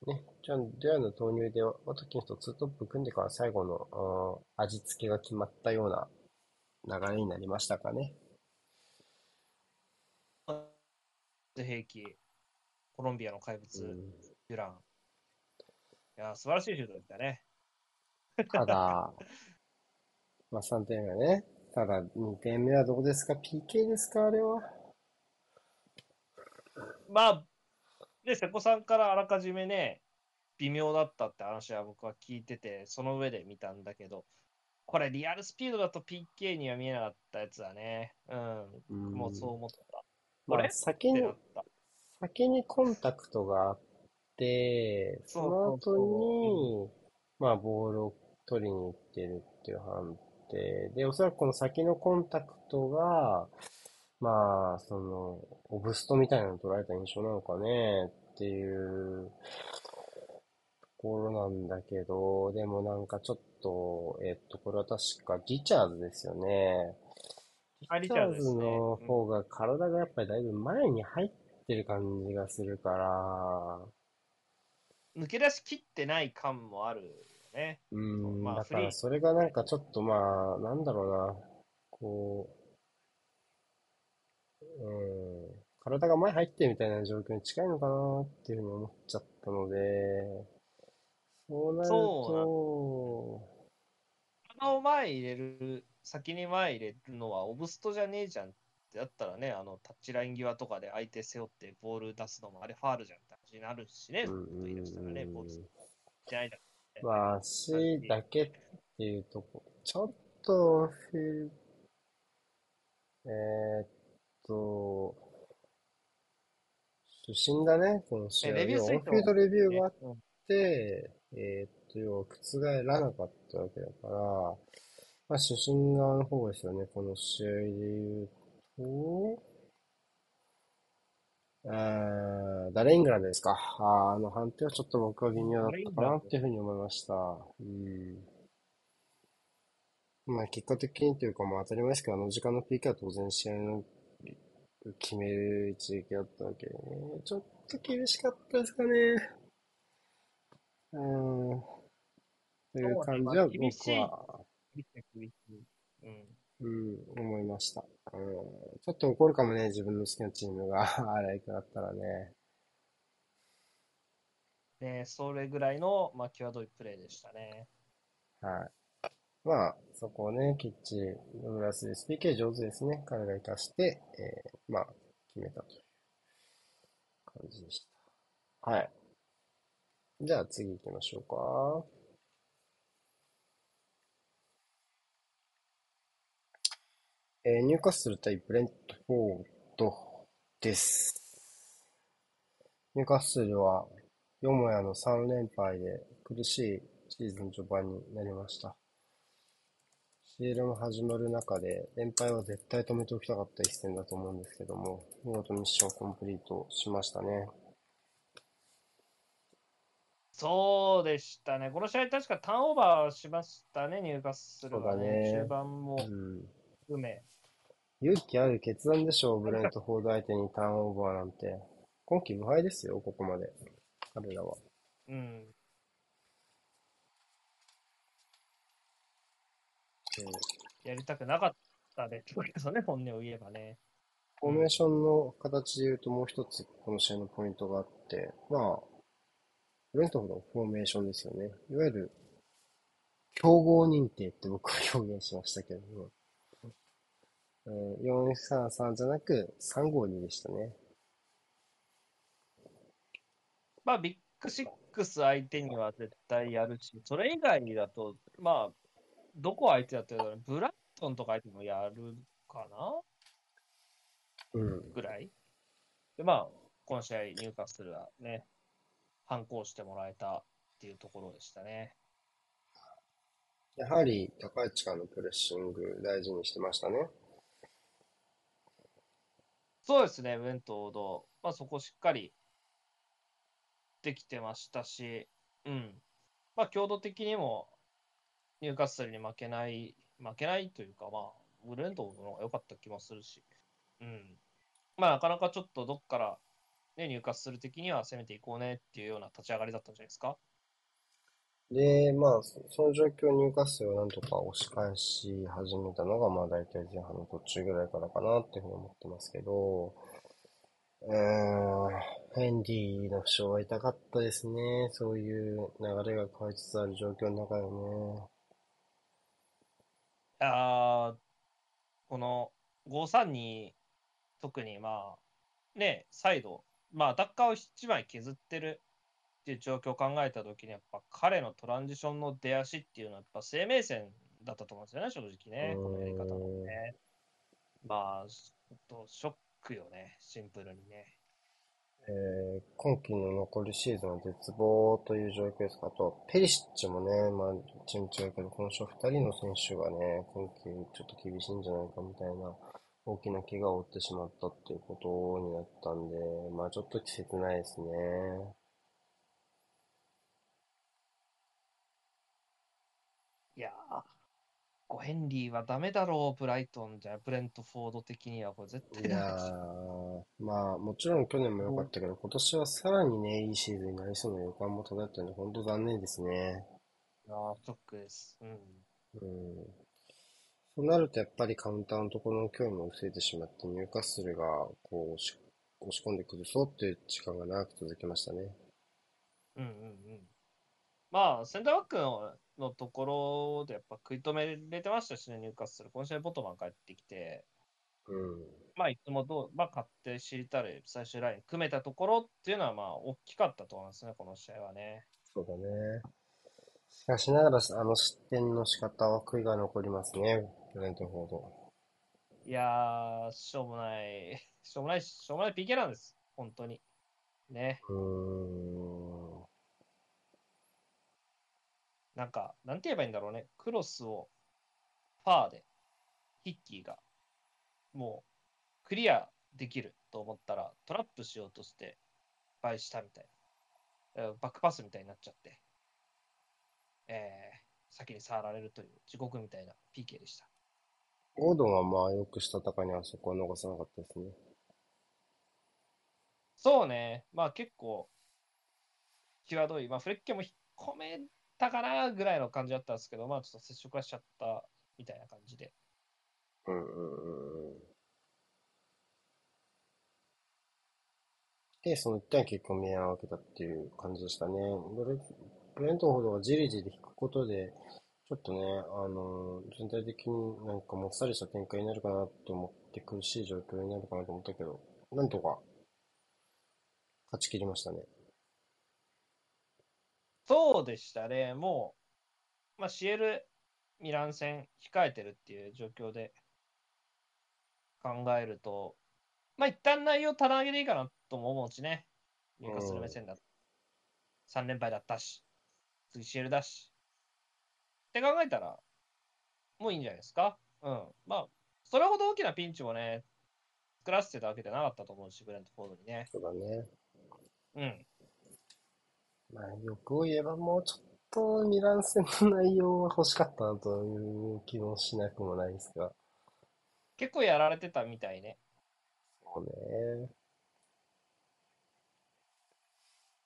ね、デュランの投入でワトキンスと2トップ組んでから最後の味付けが決まったような流れになりましたかね。兵器、コロンビアの怪物、デュラン。いや、素晴らしいシュートでしたね。ただ、まあ3点目ね。ただ2点目はどうですか？ PK ですか？あれは。まあ、で、瀬古さんからあらかじめね、微妙だったって話は僕は聞いてて、その上で見たんだけど、これリアルスピードだと PK には見えなかったやつだね。もうそう思った。まあ、先にコンタクトがあって、その後に、まあ、ボールを取りに行ってるっていう判定で、おそらくこの先のコンタクトが、まあ、オブストみたいなのを捉えた印象なのかね、っていうところなんだけど、でもなんかちょっと、これは確かリチャーズですよね。リチャーズの方が体がやっぱりだいぶ前に入ってる感じがするから、抜け出しきってない感もあるよね。まあ、だからそれがなんかちょっとまあ、なんだろうな、こう、体が前入ってるみたいな状況に近いのかなっていうふうに思っちゃったので、そうなると、体を前入れる、先に前入れるのはオブストじゃねえじゃんってだったらね、タッチライン際とかで相手背負ってボール出すのもあれファールじゃん。になるしね、言い出したらね、ボールじゃないだろうね。まあ、足だけっていうとこ、ちょっと、主審だね、この試合。フィードレビューがあって、要は覆らなかったわけだから、まあ、主審側の方ですよね、この試合でいうと、ダレイングランドですか。あの判定はちょっと僕は微妙だったかなっていうふうに思いました。まあ、結果的にというか、まあ、当たり前ですけど、あの時間の PK は当然試合の決める一撃だったわけでね。ちょっと厳しかったですかね。という感じは僕厳しい。は、厳しい厳しい。うん。思いました。ちょっと怒るかもね、自分の好きなチームが、あれだったらね。で、それぐらいの、まあ、際どいプレーでしたね。はい。まあ、そこをね、きっちり、ドグラス SPK 上手ですね。彼が活かして、まあ、決めたという感じでした。はい。じゃあ次行きましょうか。ニューカッスル対ブレントフォードです。ニューカッスルはよもやの3連敗で苦しいシーズン序盤になりました。CL も始まる中で連敗は絶対止めておきたかった一戦だと思うんですけども、見事ミッションコンプリートしましたね。そうでしたね。この試合確かターンオーバーしましたね、ニューカッスルはね。そうだね。中盤も含め。勇気ある決断でしょう、ブレントフォード相手にターンオーバーなんて。今季無敗ですよ、ここまで。彼らは。うん。うんやりたくなかったですけどね、本音を言えばね。フォーメーションの形で言うともう一つ、この試合のポイントがあって、まあ、ブレントフォードのフォーメーションですよね。いわゆる、強豪認定って僕は表現しましたけども。433じゃなく352でしたね。まあ、ビッグシックス相手には絶対やるし、それ以外だと、まあ、どこ相手だったら、ブライトンとか相手もやるかなうん。ぐらい。で、まあ、この試合、ニューカッスルはね、反抗してもらえたっていうところでしたね。やはり、高市からのプレッシング大事にしてましたね。そうですね、ウェントード、まあ、そこしっかりできてましたし、まあ、強度的にもニューカッスルに負けないというか、まあ、ウェントードの方が良かった気もするし、まあ、なかなかちょっとどっから、ね、ニューカッスル的には攻めていこうねっていうような立ち上がりだったんじゃないですか。で、まあ、その状況にニューカッスルをなんとか押し返し始めたのが、まあ大体前半の途中ぐらいからかなっていうふうに思ってますけど、ヘンリーの負傷は痛かったですね。そういう流れが変わりつつある状況の中でね。この532、特にまあ、ね、サイド、まあアタッカーを一枚削ってるっていう状況を考えたときに、やっぱ彼のトランジションの出足っていうのはやっぱ生命線だったと思うんですよね、正直ね、このやり方もね。まあ、ちょっとショックよね、シンプルにね。今季の残りシーズンは絶望という状況ですか。あと、ペリシッチもね、まあ、チーム違うけど、この2人の選手がね、今季ちょっと厳しいんじゃないかみたいな大きな怪我を負ってしまったっていうことになったんで、まあちょっと切ないですね。いやー、ヘンリーはダメだろう、ブライトンじゃ、ブレントフォード的には、これ絶対いやダメでしょ。ー、まあもちろん去年も良かったけど、今年はさらにね、いいシーズンになりそうな予感も漂ったので、本当残念ですね。いやー、ショックです。うん。そうなるとやっぱりカウンターのところの脅威も薄れてしまって、ニューカッスルがこう押し込んでくるそうっていう時間が長く続きましたね。うんうんうん。まあ、センターバックのところでやっぱ食い止めれてましたしね、ニューカッスル。今試合ボトマン帰ってきて、うん。まあ、いつもまあ、勝手知りたる最終ライン組めたところっていうのは、まあ、大きかったと思いますね、この試合はね。そうだね。しかしながら、あの失点の仕方は悔いが残りますね、ブレントフォード。いやー、しょうもない、しょうもない、しょうもない PK なんです、本当に。ね。うーん。なんか、なんて言えばいいんだろうね。クロスをファーで、ヒッキーがもうクリアできると思ったら、トラップしようとして、倍したみたいな。バックパスみたいになっちゃって。え先に触られるという地獄みたいな PK でした。ゴードンはまあよくしたたかにあそこは逃さなかったですね。そうね、まあ結構際どい、まあ、フレッケも引っ込めたかなぐらいの感じだったんですけど、まあちょっと接触はしちゃったみたいな感じで。うんうんうん。で、その一旦結構見合わけたっていう感じでしたね。ブレントフォードがじりじり引くことで、ちょっとね、全体的になんかもっさりした展開になるかなと思って苦しい状況になるかなと思ったけど、なんとか勝ち切りましたね。そうでしたね、もう、まあ、シエル・ミラン戦控えてるっていう状況で考えると、まあ一旦内容棚上げでいいかなとも思うしね、入荷する目線だと。3連敗だったし、次シエルだし。って考えたら、もういいんじゃないですか。うん。まあ、それほど大きなピンチもね、作らせてたわけじゃなかったと思うし、ブレントフォードにね。そうだね。うん。まあ、欲を言えばもうちょっとミラン戦の内容は欲しかったなという気もしなくもないですが。結構やられてたみたいね。そうね。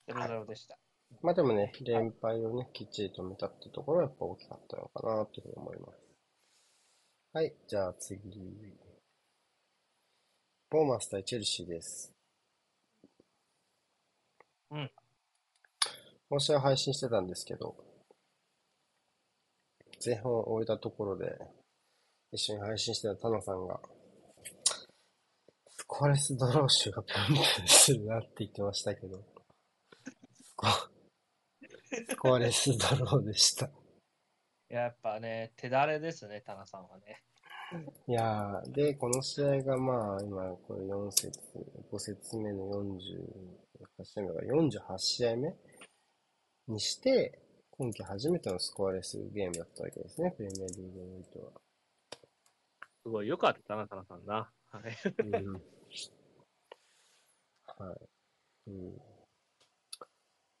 0-0でした。まあでもね、連敗をね、きっちり止めたっていうところはやっぱ大きかったのかなというふうに思います。はい、じゃあ次。ボーマス対チェルシーです。うん。今週は配信してたんですけど、前半を終えたところで、一緒に配信してたタナさんが、スコアレスドローシュがピョンピョンするなって言ってましたけど、スコアレスドローでした。やっぱね、手だれですね、タナさんはね。いやー、で、この試合がまあ、今、これ4節、5節目の48試合目が48試合目にして、今季初めてのスコアレスゲームだったわけですね、プレミアリーグにおいては。すごい、よかったな、タナさんな。はい。はい。うん。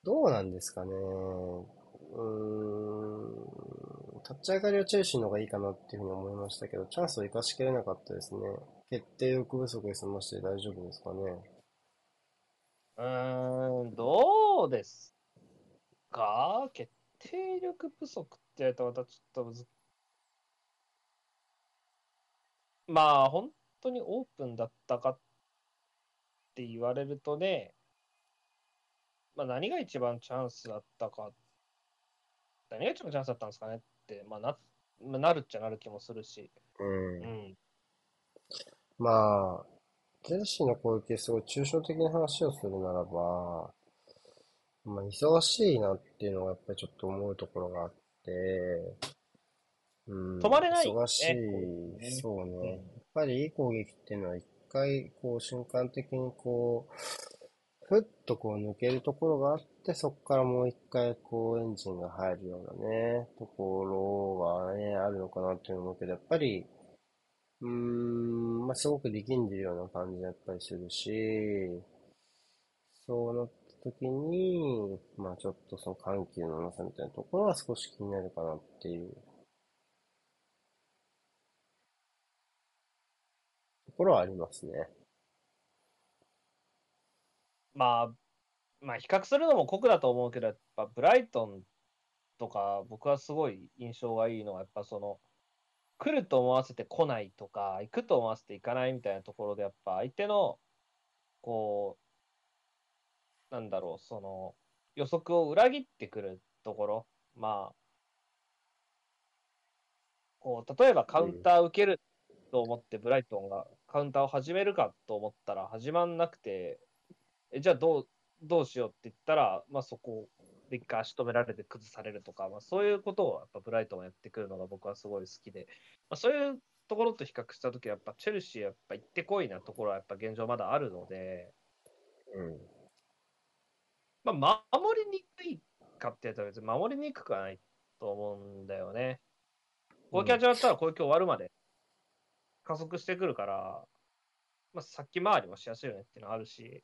どうなんですかね。立ち上がりはチェルシーの方がいいかなっていうふうに思いましたけど、チャンスを生かしきれなかったですね。決定力不足で済まして大丈夫ですかね。どうですか？決定力不足って言われたらまたちょっと難しい。まあ、本当にオープンだったかって言われるとね、まあ、何が一番チャンスだったか、何が一番チャンスだったんですかねって、まあ、なるっちゃなる気もするし、うん、まあチェルシーの攻撃、すごい抽象的な話をするならば、まあ、忙しいなっていうのがやっぱりちょっと思うところがあって、うん、止まれない、ね、忙しい、そうね、やっぱりいい攻撃っていうのは一回こう瞬間的にこうふっとこう抜けるところがあって、そこからもう一回こうエンジンが入るようなねところがねあるのかなっていうのもけど、やっぱりまあすごく力んでるような感じがやっぱりするし、そうなった時にまあちょっとその緩急のなさみたいなところは少し気になるかなっていう。ところはありますね。まあ比較するのも酷だと思うけど、やっぱブライトンとか僕はすごい印象がいいのは、やっぱその来ると思わせて来ないとか、行くと思わせて行かないみたいなところで、やっぱ相手のこうなんだろう、その予測を裏切ってくるところ、まあこう例えばカウンター受けると思ってブライトンがカウンターを始めるかと思ったら始まんなくて、じゃあどうしようって言ったら、まあ、そこで一回足止められて崩されるとか、まあ、そういうことをやっぱブライトンがやってくるのが僕はすごい好きで、まあ、そういうところと比較したときはやっぱチェルシーやっぱ行ってこいなところはやっぱ現状まだあるので、うん、まあ、守りにくいかって言ったら別に守りにくくはないと思うんだよね。攻撃始まったら攻撃終わるまで加速してくるから、まあ、先回りもしやすいよねっていうのはあるし、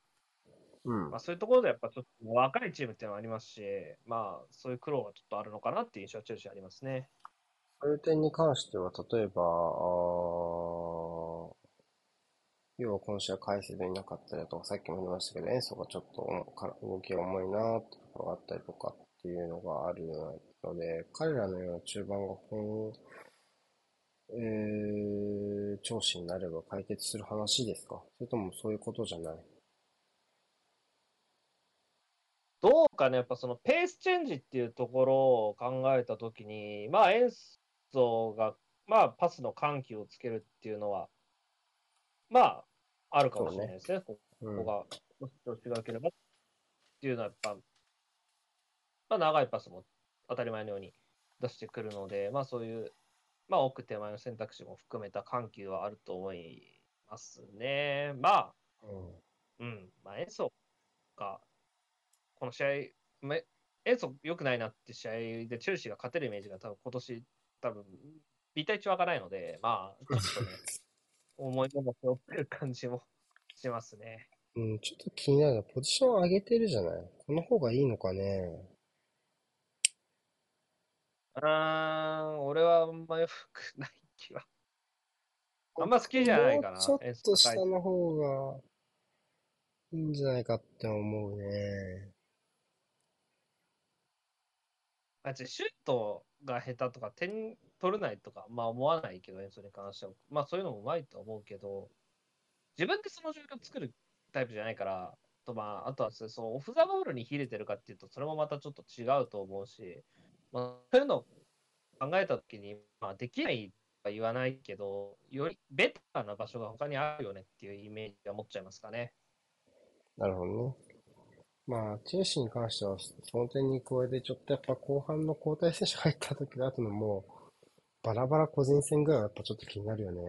うんまあ、そういうところでやっぱちょっと若いチームっていうのはありますし、まあ、そういう苦労がちょっとあるのかなっていう印象は中心ありますね。そういう点に関しては、例えば、要は今週は返せでいなかったりとか、さっきも言いましたけど、演奏がちょっと動きが重いなってところがあったりとかっていうのがあるので、彼らのような中盤が調子になれば解決する話ですか？それともそういうことじゃない？どうかね、やっぱそのペースチェンジっていうところを考えたときに、まあ、エンソが、まあ、パスの緩急をつけるっていうのは、まあ、あるかもしれないですね、ここが、もし調子が良ければっていうのは、やっぱ、まあ、長いパスも当たり前のように出してくるので、まあ、そういう、まあ、奥手前の選択肢も含めた緩急はあると思いますね。まあ、まあ、エンソが、この試合、エンソ良くないなって試合でチェルシーが勝てるイメージが多分今年、ビタイチ湧かないので、まあ、ちょっとね、思いも背負ってる感じもしますね。うん、ちょっと気になるのは、ポジションを上げてるじゃない？この方がいいのかね。俺はあんま良くない気は。あんま好きじゃないかな。ちょっと下の方がいいんじゃないかって思うね。シュートが下手とか点取れないとか、まあ、思わないけど、演奏に関しては、まあ、そういうのもうまいと思うけど、自分でその状況を作るタイプじゃないからと、まあ、あとはそのオフ・ザ・ボールに秀でてるかっていうと、それもまたちょっと違うと思うし、まあ、そういうのを考えたときに、まあ、できないとは言わないけど、よりベターな場所が他にあるよねっていうイメージは持っちゃいますかね。なるほどね。まあ、チェルシーに関しては、その点に加えて、ちょっとやっぱ後半の交代選手が入った時の後のもう、バラバラ個人戦ぐらいはやっぱちょっと気になるよね。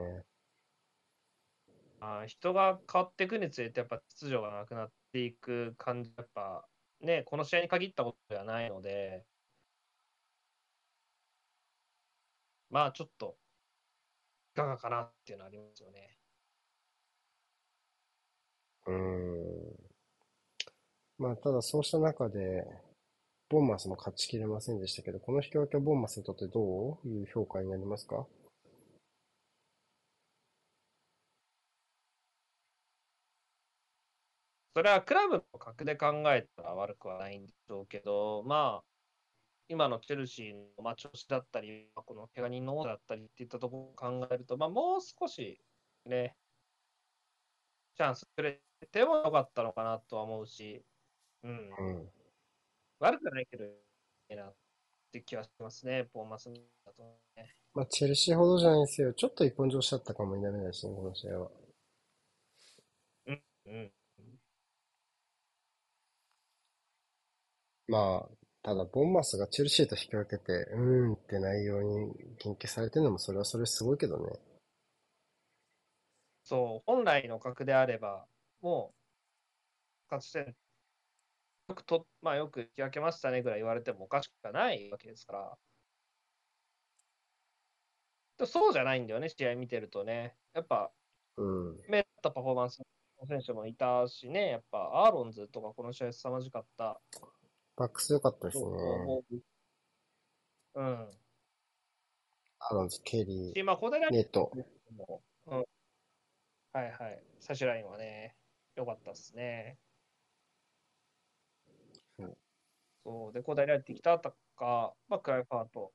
ああ、人が変わっていくにつれて、やっぱ秩序がなくなっていく感じ、やっぱね、この試合に限ったことではないので、まあ、ちょっと、いかがかなっていうのはありますよね。まあ、ただそうした中で、ボーマスも勝ちきれませんでしたけど、この引き分けはボーマスにとってどういう評価になりますか？それはクラブの格で考えたら悪くはないんでしょうけど、まあ、今のチェルシーの調子だったり、この怪我人の多さだったりっていったところを考えると、まあ、もう少しね、チャンスくれてもよかったのかなとは思うし、悪くないけどいいなって気はしますね、ボーマスだとね。まあ、チェルシーほどじゃないですよ、ちょっと一本上しちゃったかも否めないしね、この試合は。まあ、ただ、ボーマスがチェルシーと引き分けて、って内容に研究されてるのも、それはそれすごいけどね。そう、本来の格であれば、もう、勝ち点、まあ、よく引き分けましたねぐらい言われてもおかしくないわけですから。でそうじゃないんだよね、試合見てるとね。やっぱ、目立ったパフォーマンスの選手もいたしね、やっぱ、アーロンズとかこの試合凄まじかった。バックス良かったですね。アーロンズ、ケリー、ネット。はいはい。最終ラインはね、良かったですね。そう、で、交代に入ってきたとか、まあ、クライファーと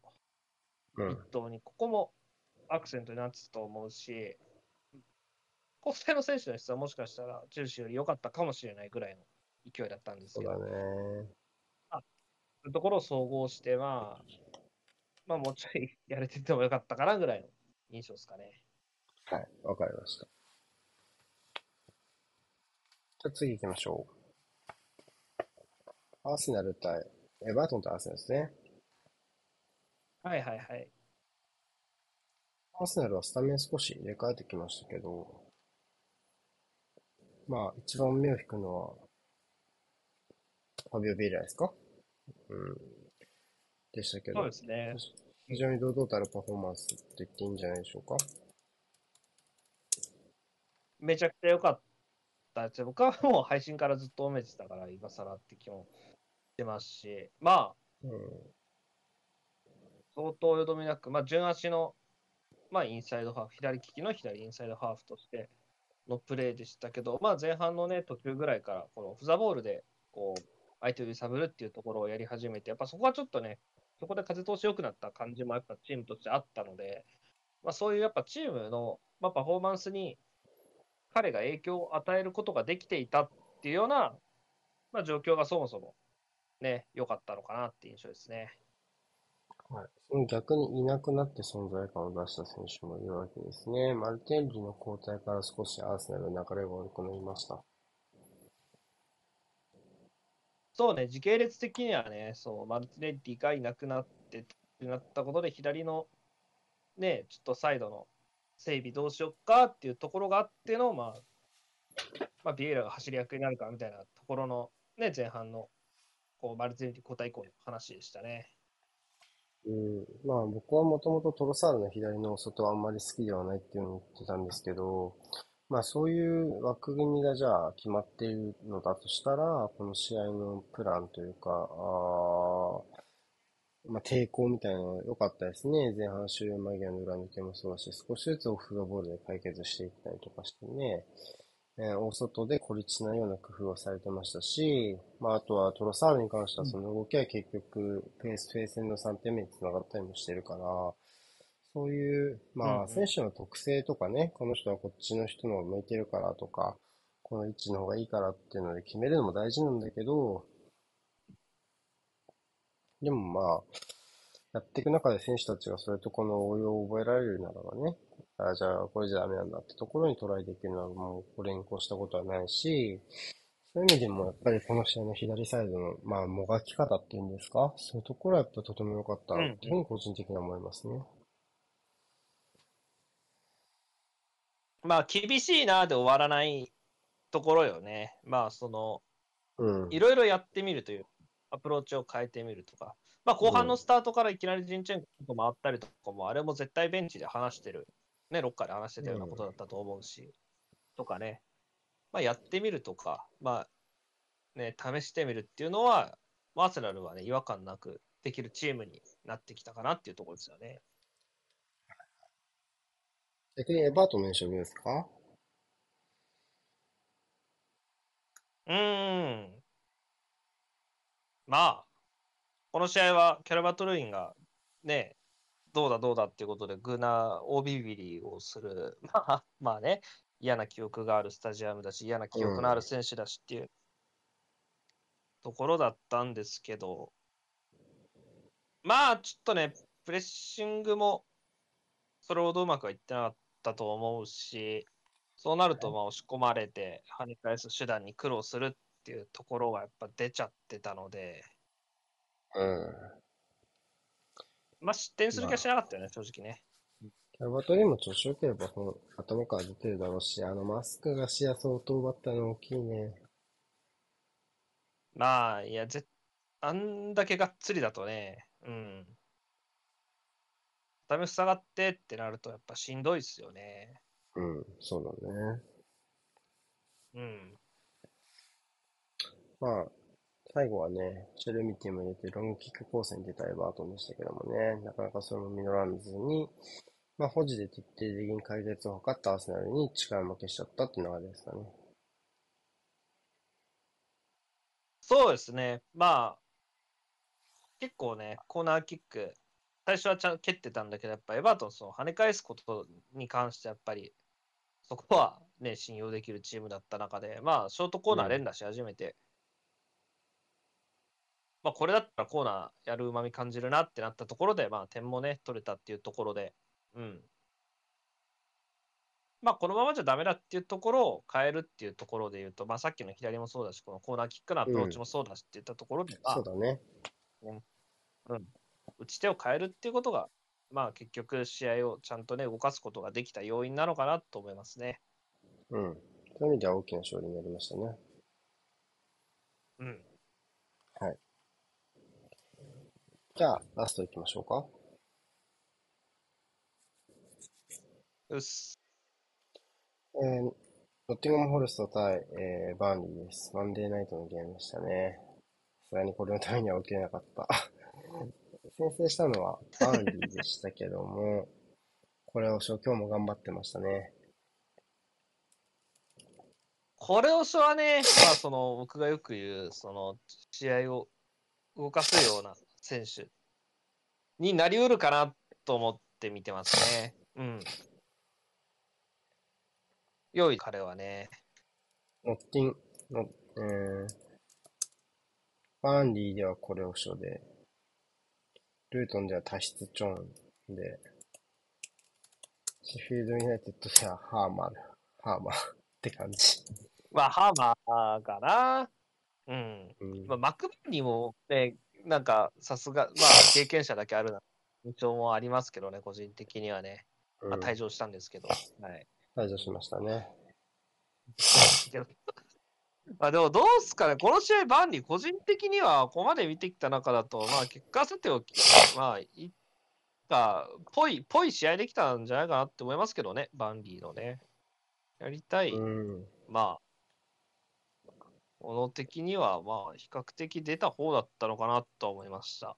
一頭に、ここもアクセントになってたと思うし、国際の選手の質はもしかしたら、チェルシーより良かったかもしれないぐらいの勢いだったんですけど。そうだね。そういうところを総合して、まあ、もうちょいやれてても良かったかなぐらいの印象ですかね。はい、わかりました。次行きましょう。アーセナル対エバートンとアーセナルですね。はいはいはい。アーセナルはスタメン少し入れ替えてきましたけど、まあ一番目を引くのはファビオ・ビエイラですか？でしたけど、そうですね。非常に堂々たるパフォーマンスって言っていいんじゃないでしょうか。めちゃくちゃ良かった。ったやつで、僕はもう配信からずっと褒めてたから、今更って気もしてますし、まあ、相当よどみなく、まあ、順足の、まあ、インサイドハーフ、左利きの左インサイドハーフとしてのプレーでしたけど、まあ、前半のね、途中ぐらいから、このフザボールで、こう、相手を揺さぶるっていうところをやり始めて、やっぱそこはちょっとね、そこで風通し良くなった感じもやっぱチームとしてあったので、まあ、そういうやっぱチームの、まあ、パフォーマンスに彼が影響を与えることができていたっていうような、まあ、状況がそもそもね、良かったのかなって印象ですね。はい、その逆にいなくなって存在感を出した選手もいるわけですね。マルテンリの交代から少しアーセナルの流れが悪くなりました。そうね、時系列的にはね、そうマルティネッリがいなくなってなったことで、左の、ね、ちょっとサイドの整備どうしよっかっていうところがあっての、まあ、ビエイラが走り役になるかみたいなところの、ね、前半のこうマルティネッリ交代以降の話でしたね。まあ、僕はもともとトロサールの左の外はあんまり好きではないっていうのを言ってたんですけど、まあそういう枠組みがじゃあ決まっているのだとしたら、この試合のプランというか、まあ抵抗みたいなのが良かったですね。前半終了間際の裏抜けもそうだし、少しずつオフのボールで解決していったりとかしてね、大外で孤立なような工夫はされてましたし、まああとはトロサールに関してはその動きは結局ペース戦の3点目に繋がったりもしてるから、そういう、まあ、選手の特性とかね、この人はこっちの人の向いてるからとか、この位置の方がいいからっていうので決めるのも大事なんだけど、でもまあ、やっていく中で選手たちがそういうところの応用を覚えられるならばね、じゃあこれじゃダメなんだってところにトライできるのはもうこれに越したことはないし、そういう意味でもやっぱりこの試合の左サイドの、まあ、もがき方っていうんですか、そういうところはやっぱとても良かったなっていうふうに個人的には思いますね。まあ厳しいなで終わらないところよね。まあその、いろいろやってみるというアプローチを変えてみるとか、まあ後半のスタートからいきなりジンチェンコと回ったりとかも、あれも絶対ベンチで話してる、ね、ロッカーで話してたようなことだったと思うし、とかね、まあやってみるとか、まあね、試してみるっていうのは、アーセナルはね、違和感なくできるチームになってきたかなっていうところですよね。逆にエバートンの印象どうですか？まあ、この試合はキャルバトルインがね、どうだっていうことで、グナー、大ビビリをする、まあね、嫌な記憶があるスタジアムだし、嫌な記憶のある選手だしっていうところだったんですけど、まあ、ちょっとね、プレッシングも、それほどうまくはいってなかったと思うし、そうなるとまあ押し込まれて跳ね返す手段に苦労するっていうところがやっぱ出ちゃってたので、まあ失点する気はしなかったよね、まあ、正直ね。キャバトリーも調子よければ頭から出てるだろうし、マスクが視野相当奪ったの大きいね。まあいやあんだけがっつりだとね、ダメ塞がってってなるとやっぱしんどいっすよね。そうだね。まあ、最後はね、チェルミティも入れてロングキック構成に出たエバートンでしたけどもね、なかなかそれも実らずに、まあ、保持で徹底的に解決を図ったアーセナルに力負けしちゃったっていう流れですかね。そうですね。まあ、結構ね、コーナーキック、最初は蹴ってたんだけど、やっぱエバートンその跳ね返すことに関してやっぱりそこはね信用できるチームだった中で、まあショートコーナー連打し始めて、まあこれだったらコーナーやるうまみ感じるなってなったところで、まあ点もね取れたっていうところで、まあこのままじゃダメだっていうところを変えるっていうところで言うと、まあさっきの左もそうだし、このコーナーキックのアプローチもそうだしって言ったところで、そうだね。打ち手を変えるっていうことが、まあ結局試合をちゃんとね動かすことができた要因なのかなと思いますね。そういう意味では大きな勝利になりましたね。はい。じゃあラストいきましょうか。ノッティンガム・フォレスト対、バーンリーです。マンデーナイトのゲームでしたね。さすがにこれのためには起きれなかった。先制したのはバーンリーでしたけども、これをしょ、今日も頑張ってましたね。これをしょはね、まあ、その僕がよく言う、その試合を動かすような選手になりうるかなと思って見てますね。うん。良い彼はね。バーンリーではコレオショで、ルートンではタヒツチョンで、シフィールドユナイテッドではハーマーって感じ。まあ、ハーマーかな。うん。まあ、マクバーニーもね、なんかさすが、まあ、経験者だけあるな、印象もありますけどね、個人的にはね。まあ、退場したんですけど。はい。退場しましたね。まあでもどうすかね、この試合、バンリー、個人的にはここまで見てきた中だと、まあ、結果はさておき、まあ、いったぽい試合できたんじゃないかなって思いますけどね、バンリーのね。やりたい、まあ、もの的には、まあ、比較的出た方だったのかなと思いました。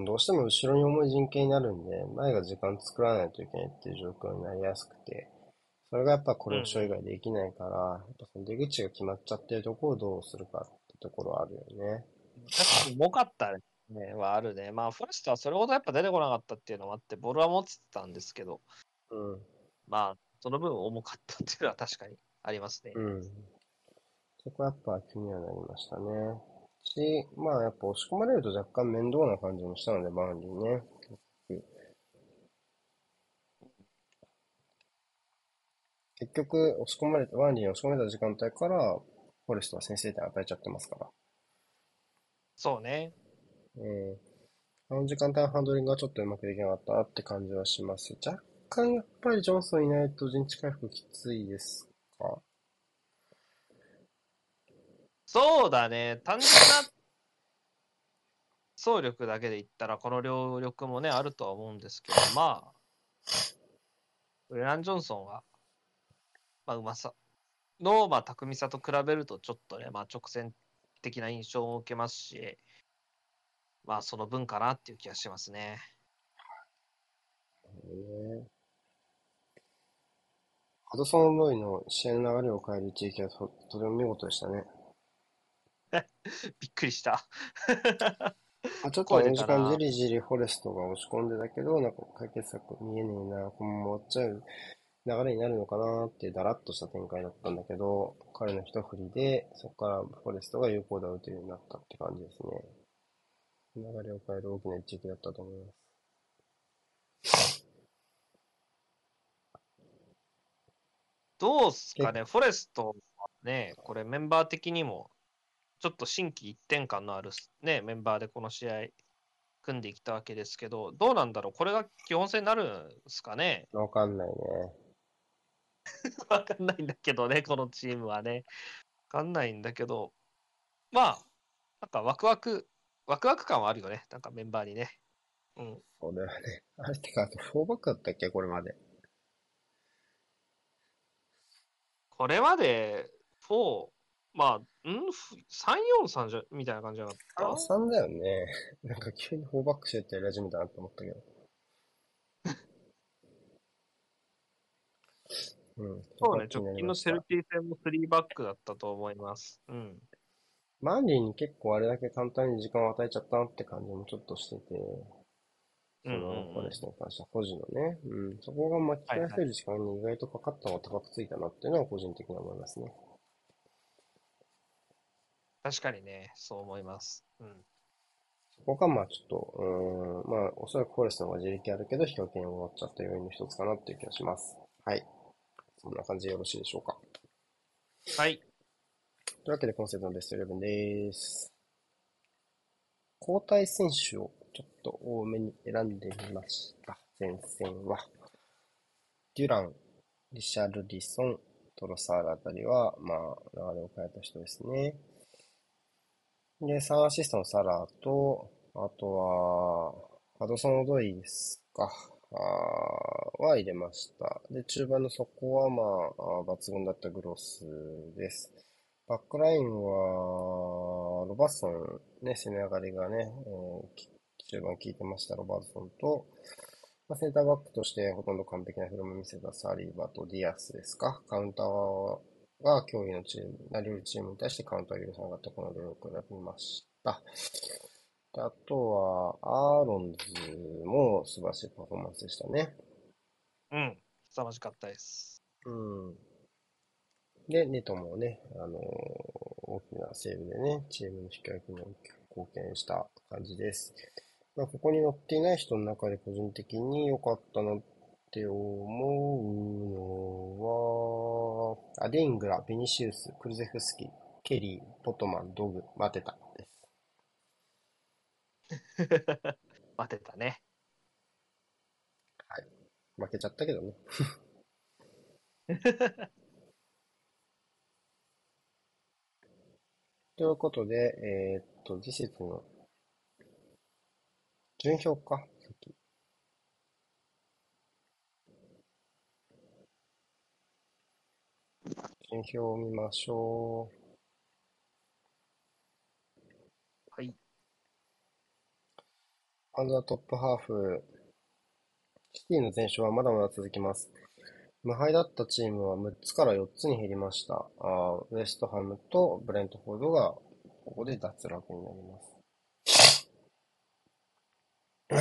どうしても後ろに重い陣形になるんで、前が時間作らないといけないっていう状況になりやすくて、それがやっぱこれを所以外できないから、やっぱその出口が決まっちゃってるところをどうするかってところはあるよね。確かに重かったね、はあるね。まあ、フォレストはそれほどやっぱ出てこなかったっていうのもあって、ボールは持ってたんですけど、うん、まあ、その分重かったっていうのは確かにありますね。うん。そこはやっぱ気にはなりましたね。まあやっぱ押し込まれると若干面倒な感じもしたので、バーンリーね。結局押し込まれた、バーンリーに押し込まれた時間帯から、フォレストは先制点与えちゃってますから。そうね。あの時間帯のハンドリングがちょっとうまくできなかったなって感じはします。若干やっぱりジョンソンいないと陣地回復きついですか？そうだね、単純な走力だけで言ったら、この両力もね、あるとは思うんですけど、まあ、レラン・ジョンソンは、まあ、うまさの、まあ、巧みさと比べると、ちょっとね、まあ、直線的な印象を受けますし、まあ、その分かなっていう気がしますね。ハドソン・ロイの試合の流れを変える一撃はとても見事でしたね。びっくりしたあ。ちょっとこの時間、じりじりフォレストが押し込んでたけど、なんか解決策見えねえな、このまま終わっちゃう流れになるのかなっていうだらっとした展開だったんだけど、彼の一振りで、そこからフォレストが有効打を打てるようになったって感じですね。流れを変える大きな一撃だったと思います。どうすかね、フォレストはね、これメンバー的にも、ちょっと心機一転感のある、ね、メンバーでこの試合組んできたわけですけど、どうなんだろう、これが基本戦になるんですかね。わかんないね。わかんないんだけどね、このチームはね。わかんないんだけど、まあ、なんかワクワク感はあるよね、なんかメンバーにね。うん。そうだよね。あれってか、4バックだったっけ、これまで。これまで4、まあ、343 じゃみたいな感じじゃなかった？ 3 だよね。なんか急に4バックしてってやり始めたなと思ったけど。うん、そうね、直近のセルティ戦も3バックだったと思います。うん。マンリーに結構あれだけ簡単に時間を与えちゃったなって感じもちょっとしてて、そのフォレストに関しては個人のね、うん、そこが巻き返せる時間に意外とかかったのが高くついたなっていうのは個人的には思いますね。確かにね、そう思います。うん。そこがまあちょっと、まあおそらくフォレストの方が自力あるけど、引き分けに終わっちゃった要因の一つかなっていう気がします。はい。そんな感じでよろしいでしょうか。はい。というわけで、今節のベスト11です。交代選手をちょっと多めに選んでみました。前線は。デュラン、リシャルリソン、トロサールあたりは、まあ流れを変えた人ですね。で、3アシストのサラーと、あとは、ハドソン・オドイですか。は入れました。で、中盤の底はまあ、抜群だったグロスです。バックラインは、ロバーソン、ね、攻め上がりがね、中盤効いてましたロバーソンと、センターバックとしてほとんど完璧なフルムを見せたサリバとディアスですか。カウンターが競技のチーム、なりうるチームに対してカウンターを許さなかったこの努力になりました。で、あとは、アーロンズも素晴らしいパフォーマンスでしたね。うん、凄まじかったです。うん。で、ネトもね、大きなセーブでね、チームの引き分けに貢献した感じです。まあ、ここに載っていない人の中で個人的に良かったなって思うのは、デイングラ、ビニシウス、クルゼフスキ、ケリー、ポトマン、ドグ、待てたです。待てたね。はい。負けちゃったけどね。ということで、次節の順表か、先。順表を見ましょう。はい。まずはトップハーフ。シティの全勝はまだまだ続きます。無敗だったチームは6つから4つに減りました。ウェストハムとブレントフォードがここで脱落になります。とい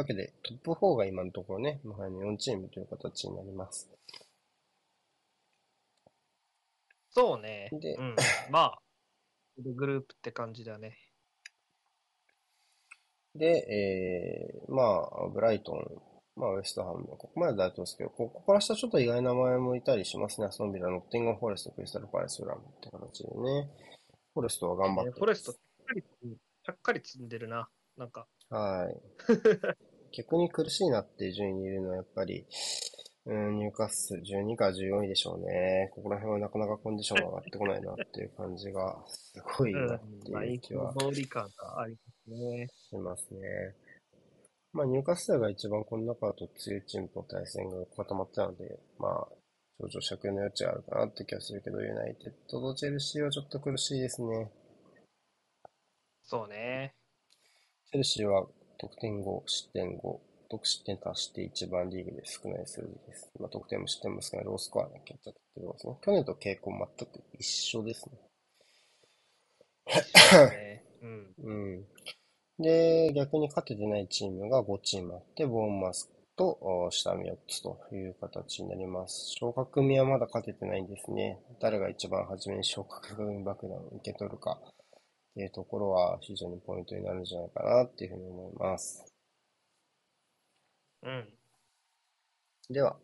うわけで、トップ4が今のところね、無敗の4チームという形になります。そうね。で、うん、まあ、グループって感じだね。で、まあ、ブライトン、まあ、ウェストハム、ここまで大統領ですけど、ここから下ちょっと意外な名前もいたりしますね。アストンビラ、ノッティンガム・フォレスト、クリスタル・パレス、ウラムって形でね。フォレストは頑張ってます。フォレストちゃっかり積んでるな、なんか。はい。逆に苦しいなっていう順位にいるのはやっぱり、ニューカッスル12か14位でしょうね。ここら辺はなかなかコンディションが上がってこないなっていう感じが、すごいなっていう気は。合理感がありますね。しますね。まあ、ニューカッスルが一番この中だと強いチームと対戦が固まってたので、まあ、上場借用の余地があるかなって気はするけど、ユナイテッドとチェルシーはちょっと苦しいですね。そうね。チェルシーは得点5、失点5、得失点足して一番リーグで少ない数字です。まあ、得点も失点も少ないロースコアな結果となりますね。去年と傾向全く一緒ですね。ねうん。うん。で、逆に勝ててないチームが5チームあって、ボーンマスと下見4つという形になります。昇格組はまだ勝ててないんですね。誰が一番初めに昇格組爆弾を受け取るか。っていうところは非常にポイントになるんじゃないかなっていうふうに思います。うん。では、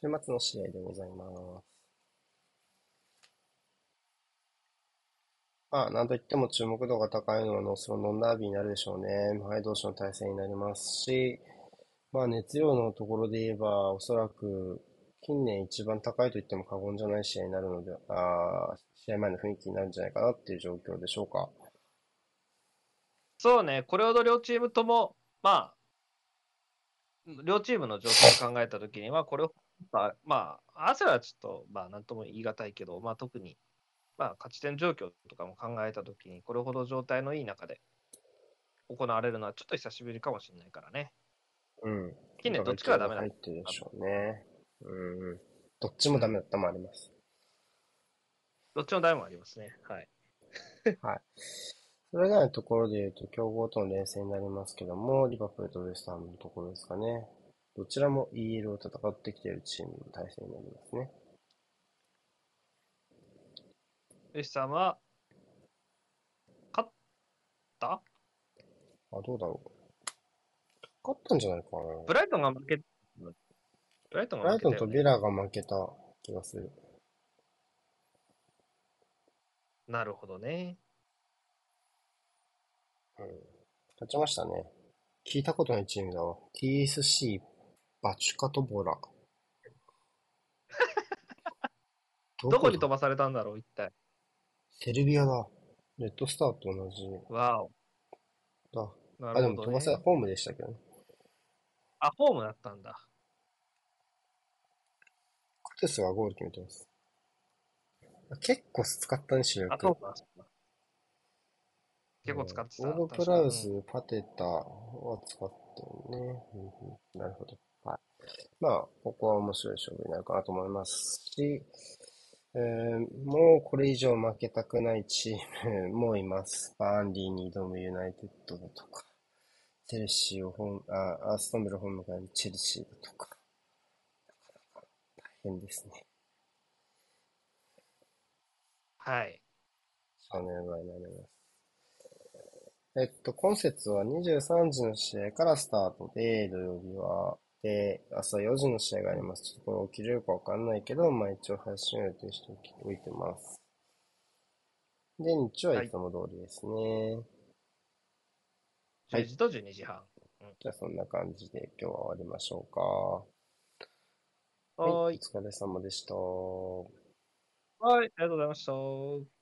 週末の試合でございます。まあ、なんといっても注目度が高いのはノースロンドンダービーになるでしょうね。無敗同士の対戦になりますし、まあ熱量のところで言えば、おそらく近年一番高いと言っても過言じゃない試合になるので、試合前の雰囲気になるんじゃないかなっていう状況でしょうか。そうね、これほど両チームとも、まあ、両チームの状況を考えたときに、まあ、これを、まあ、汗はちょっと、まあ、なんとも言い難いけど、まあ、特に、まあ、勝ち点状況とかも考えたときに、これほど状態のいい中で行われるのは、ちょっと久しぶりかもしれないからね。うん。近年、どっちかはダメだったでしょうね。うん。どっちもダメだったもあります。どっちの代もありますね。はい。はい。それ以外のところで言うと、強豪との連戦になりますけども、リバプールとウェストハムのところですかね。どちらも EL を戦ってきているチームの対戦になりますね。ウェストハムは、勝った?どうだろう。勝ったんじゃないかな。ブライトンとビラが負けた気がする。なるほどね。うん。勝ちましたね。聞いたことないチームだわ。TSC、バチュカトボラ。どこに飛ばされたんだろう、一体。セルビアだ。レッドスターと同じ。わお。だ。なでるもほ飛どばせね。はホームでしたけどね。あ、ホームだったんだ。コテスがゴール決めてます。結構使ったね、主あ、そ力。うか。そうかう結構ん、使ってた。オードプ確かラに。ウス、パテタは使ってるね。なるほど。はい。まあ、ここは面白い勝負になるかなと思いますし、もうこれ以上負けたくないチームもいます。バーンリーに挑むユナイテッドだとか、チェルシーをアーストンビラをホームからチェルシーだとか、大変ですね。はい。3年前になります。今節は23時の試合からスタートで、土曜日は、で、朝4時の試合があります。ちょっとこれ起きれるかわかんないけど、まあ一応配信を予定しておいてます。で、日曜ははいつい。も通りですね。は10い。時と12時半。うん。じゃあそんな感じで今日は終わりましょうか。はい。はおーい。疲れ様でした。はい。ありがとうございました。